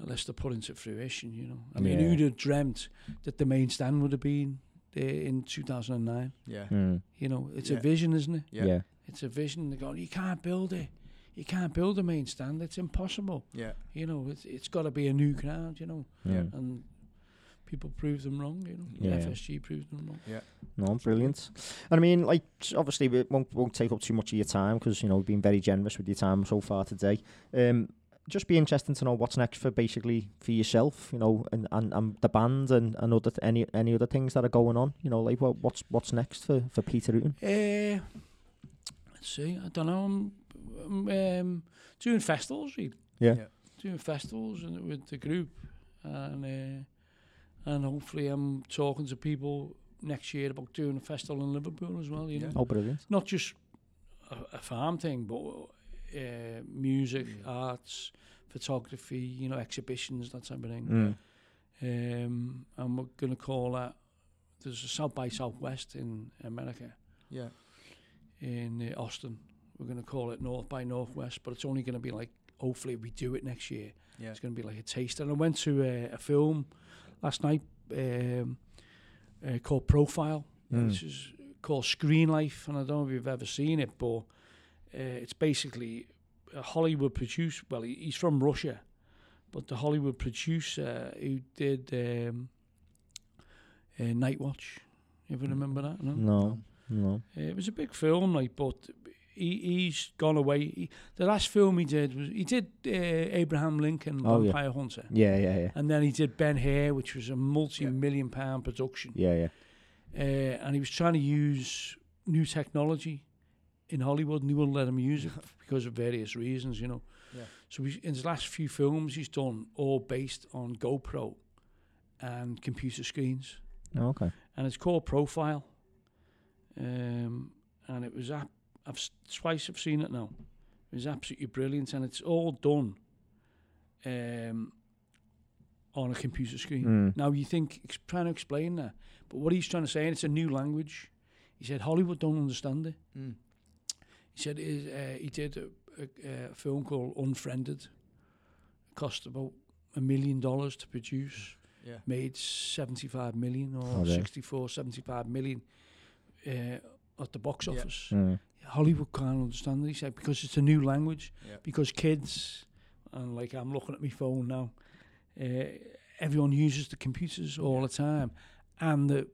unless they're put into fruition, you know. I mean, who'd have dreamt that the main stand would have been there in 2009? Yeah. Mm. You know, it's a vision, isn't it? Yeah. It's a vision. They go, "You can't build it. You can't build a main stand. It's impossible." Yeah. You know, it's got to be a new crowd, you know. Yeah. And people prove them wrong, you know. Yeah. FSG proved them wrong. Yeah. No, brilliant. And I mean, like, obviously, we won't take up too much of your time, because, you know, we've been very generous with your time so far today. Just be interesting to know what's next for yourself, you know, and the band and other any other things that are going on, you know, like what's next for Peter Hooton? Let's see, I don't know. I'm doing festivals, really. Yeah. Doing festivals and with the group, and hopefully I'm talking to people next year about doing a festival in Liverpool as well. You know, oh, brilliant! Not just a farm thing, but music, arts, photography, you know, exhibitions, that type of thing. Mm. And we're going to call that, there's a South by Southwest in America. Yeah. In Austin. We're going to call it North by Northwest, but it's only going to be like, hopefully we do it next year. Yeah. It's going to be like a taster. And I went to a film last night called Profile. Mm. This is called Screen Life, and I don't know if you've ever seen it, but it's basically a Hollywood producer. Well, he's from Russia, but the Hollywood producer who did Night Watch. You ever remember that? No. It was a big film, like, but he's gone away. The last film he did was Abraham Lincoln, Vampire Hunter. Yeah. And then he did Ben-Hur, which was a multi-million-pound production. Yeah. And he was trying to use new technology in Hollywood, and he wouldn't let him use it because of various reasons, you know. Yeah. So in his last few films, he's done all based on GoPro and computer screens. Oh, okay. And it's called Profile. And it was, twice I've seen it now. It was absolutely brilliant, and it's all done on a computer screen. Mm. Now, you think, trying to explain that, but what he's trying to say, and it's a new language. He said, Hollywood don't understand it. Mm. He said he did a film called Unfriended. It cost about $1 million to produce. Yeah. Made 75 million or 75 million at the box office. Yeah. Hollywood can't understand it, he said, because it's a new language. Yeah. Because kids, and like I'm looking at my phone now, everyone uses the computers all the time, and the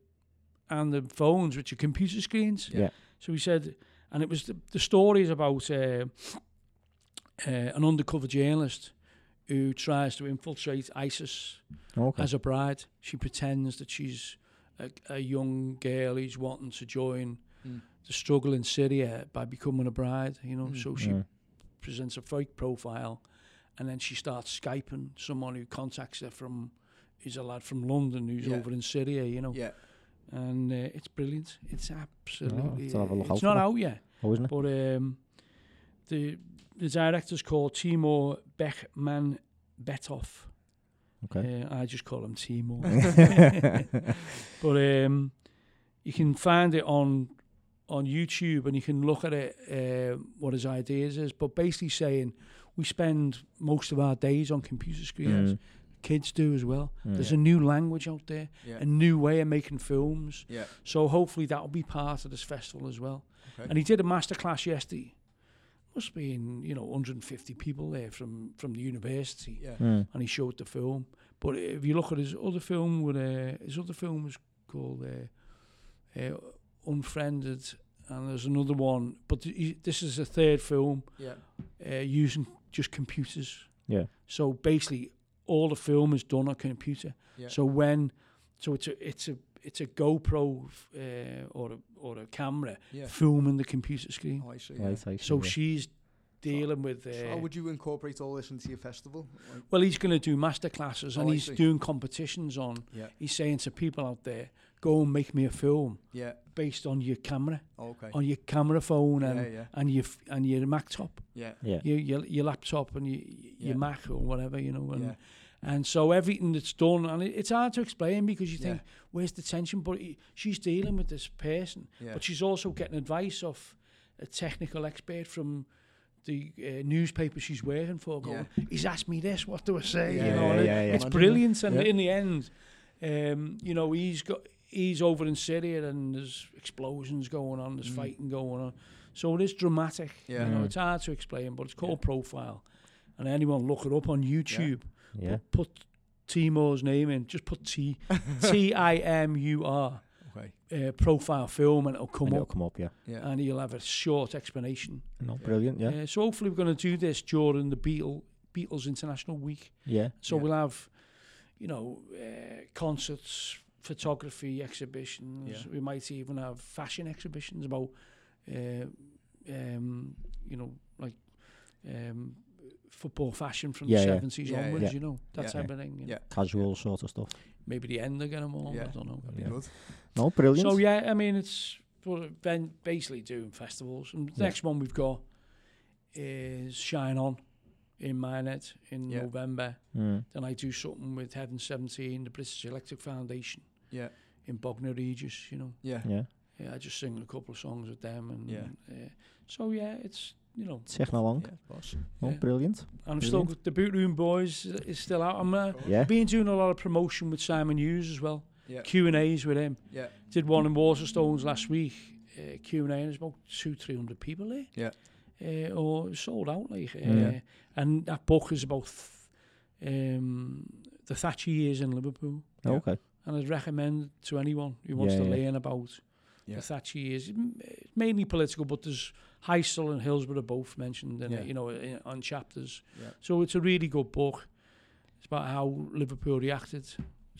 phones, which are computer screens. Yeah. So he said. And it was the story is about an undercover journalist who tries to infiltrate ISIS as a bride. She pretends that she's a young girl who's wanting to join the struggle in Syria by becoming a bride, you know. So she presents a fake profile, and then she starts Skyping someone who contacts her from, is a lad from London who's over in Syria, you know. Yeah. And it's brilliant. It's absolutely... it's not out yet. Oh, isn't it? But the director's called Timur Bekmambetov. Okay. I just call him Timur. But you can find it on YouTube, and you can look at it, what his ideas is. But basically saying, we spend most of our days on computer screens. Kids do as well. There's a new language out there, a new way of making films. So hopefully that'll be part of this festival as well. Okay. And he did a masterclass yesterday. Must have been, you know, 150 people there from the university. And he showed the film. But if you look at his other film, with his other film was called Unfriended, and there's another one. But this is the third film using just computers. So basically, all the film is done on a computer. So when, it's a GoPro or a camera filming the computer screen. Oh, I see. Yeah. So she's dealing with. So how would you incorporate all this into your festival? Like, well, he's going to do master classes, and he's doing competitions on. He's saying to people out there, go and make me a film. Based on your camera. Okay. On your camera phone and your Mac top. Your laptop and your Mac or whatever, you know. And so everything that's done, and it's hard to explain because you think, where's the tension? But she's dealing with this person, but she's also getting advice of a technical expert from the newspaper she's working for. Going, he's asked me this. What do I say? Yeah, you know, it's brilliant. And in the end, you know, he's over in Syria, and there's explosions going on, there's fighting going on. So it is dramatic. You know, it's hard to explain, but it's called Profile. And anyone look it up on YouTube. Put Timur's name in. Just put Timur. Okay. Profile film, and it'll come up. And you'll have a short explanation. Brilliant. So hopefully we're going to do this during the Beatles International Week. So we'll have, you know, concerts, photography exhibitions. We might even have fashion exhibitions about, you know, like football fashion from the 70s onwards. You know, that type of thing. Casual sort of stuff. Maybe The End again, them all. I don't know. No, brilliant. So yeah, I mean, it's basically doing festivals. And the next one we've got is Shine On in Minehead in November. Then I do something with Heaven 17, the British Electric Foundation in Bognor Regis, you know. I just sing a couple of songs with them, and so it's, you know, brilliant. And I've still got the Boot Room Boys is still out. I'm been doing a lot of promotion with Simon Hughes as well. Q&A's with him. Did one in Waterstones last week. Q&A, and there's about 200-300 people there. Or sold out, like. And that book is about the Thatcher years in Liverpool. Okay. And I'd recommend to anyone who wants to learn about the Thatcher years. It's mainly political, but there's Heysel and Hillsborough both mentioned in it, you know, on chapters. So it's a really good book. It's about how Liverpool reacted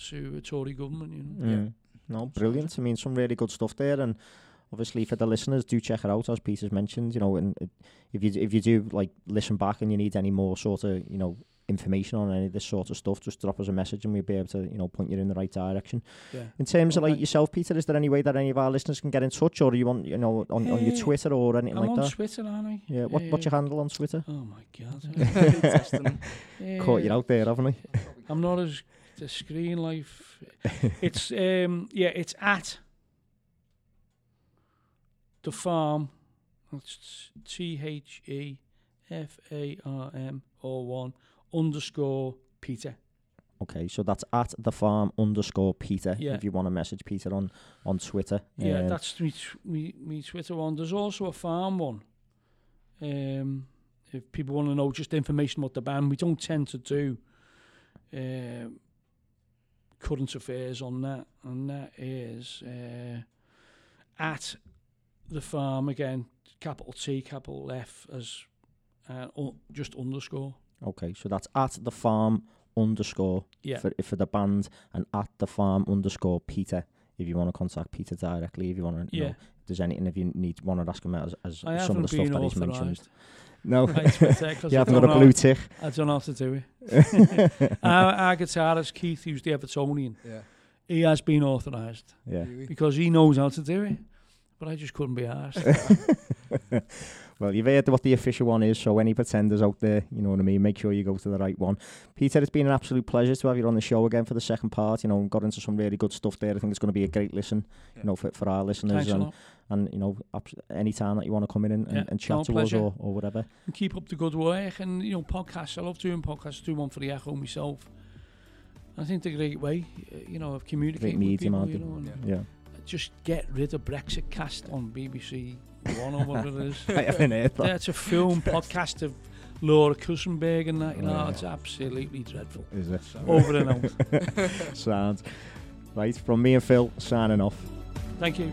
to a Tory government, you know. No, brilliant. I mean, some really good stuff there, and obviously, for the listeners, do check it out, as Peter's mentioned, you know. And if you do, like, listen back and you need any more sort of, you know, information on any of this sort of stuff, just drop us a message and we'll be able to, you know, point you in the right direction. In terms of, like, yourself, Peter, is there any way that any of our listeners can get in touch, or do you want, you know, on your Twitter or anything like that? I'm on Twitter, aren't I? Yeah, what's your handle on Twitter? Oh, my God. Caught you out there, haven't I? I'm not as... the screen life. It's, it's at... The Farm, that's TheFarm_Peter. Okay, so that's at @thefarm_Peter if you want to message Peter on Twitter. Yeah, that's me Twitter one. There's also a farm one. If people want to know just information about the band, we don't tend to do current affairs on that. And that is at... The Farm again, capital T capital F as just _ Okay, so that's at The Farm _ for the band, and at The Farm _ Peter if you want to contact Peter directly, if you want to, you know, if there's anything, if you need want to ask him as some of the stuff that he's mentioned. No, right, you haven't got a blue tick. I don't know how to do it. Our guitarist Keith, who's the Evertonian, he has been authorised, because he knows how to do it. But I just couldn't be arsed. Well, you've heard what the official one is, so any pretenders out there, you know what I mean, make sure you go to the right one. Peter, it's been an absolute pleasure to have you on the show again for the second part. You know, got into some really good stuff there. I think it's going to be a great listen, you know, for our listeners. And, you know, any time that you want to come in and chat to us or whatever. And keep up the good work. And, you know, podcasts, I love doing podcasts. I do one for the Echo myself. I think they're a great way, you know, of communicating with people, you know. Just get rid of Brexit Cast on BBC One or whatever it is. I haven't heard that. It's a film podcast of Laura Kusenberg and that, you know, it's absolutely dreadful. Is it? Over and out. Sounds. Right, from me and Phil, signing off. Thank you.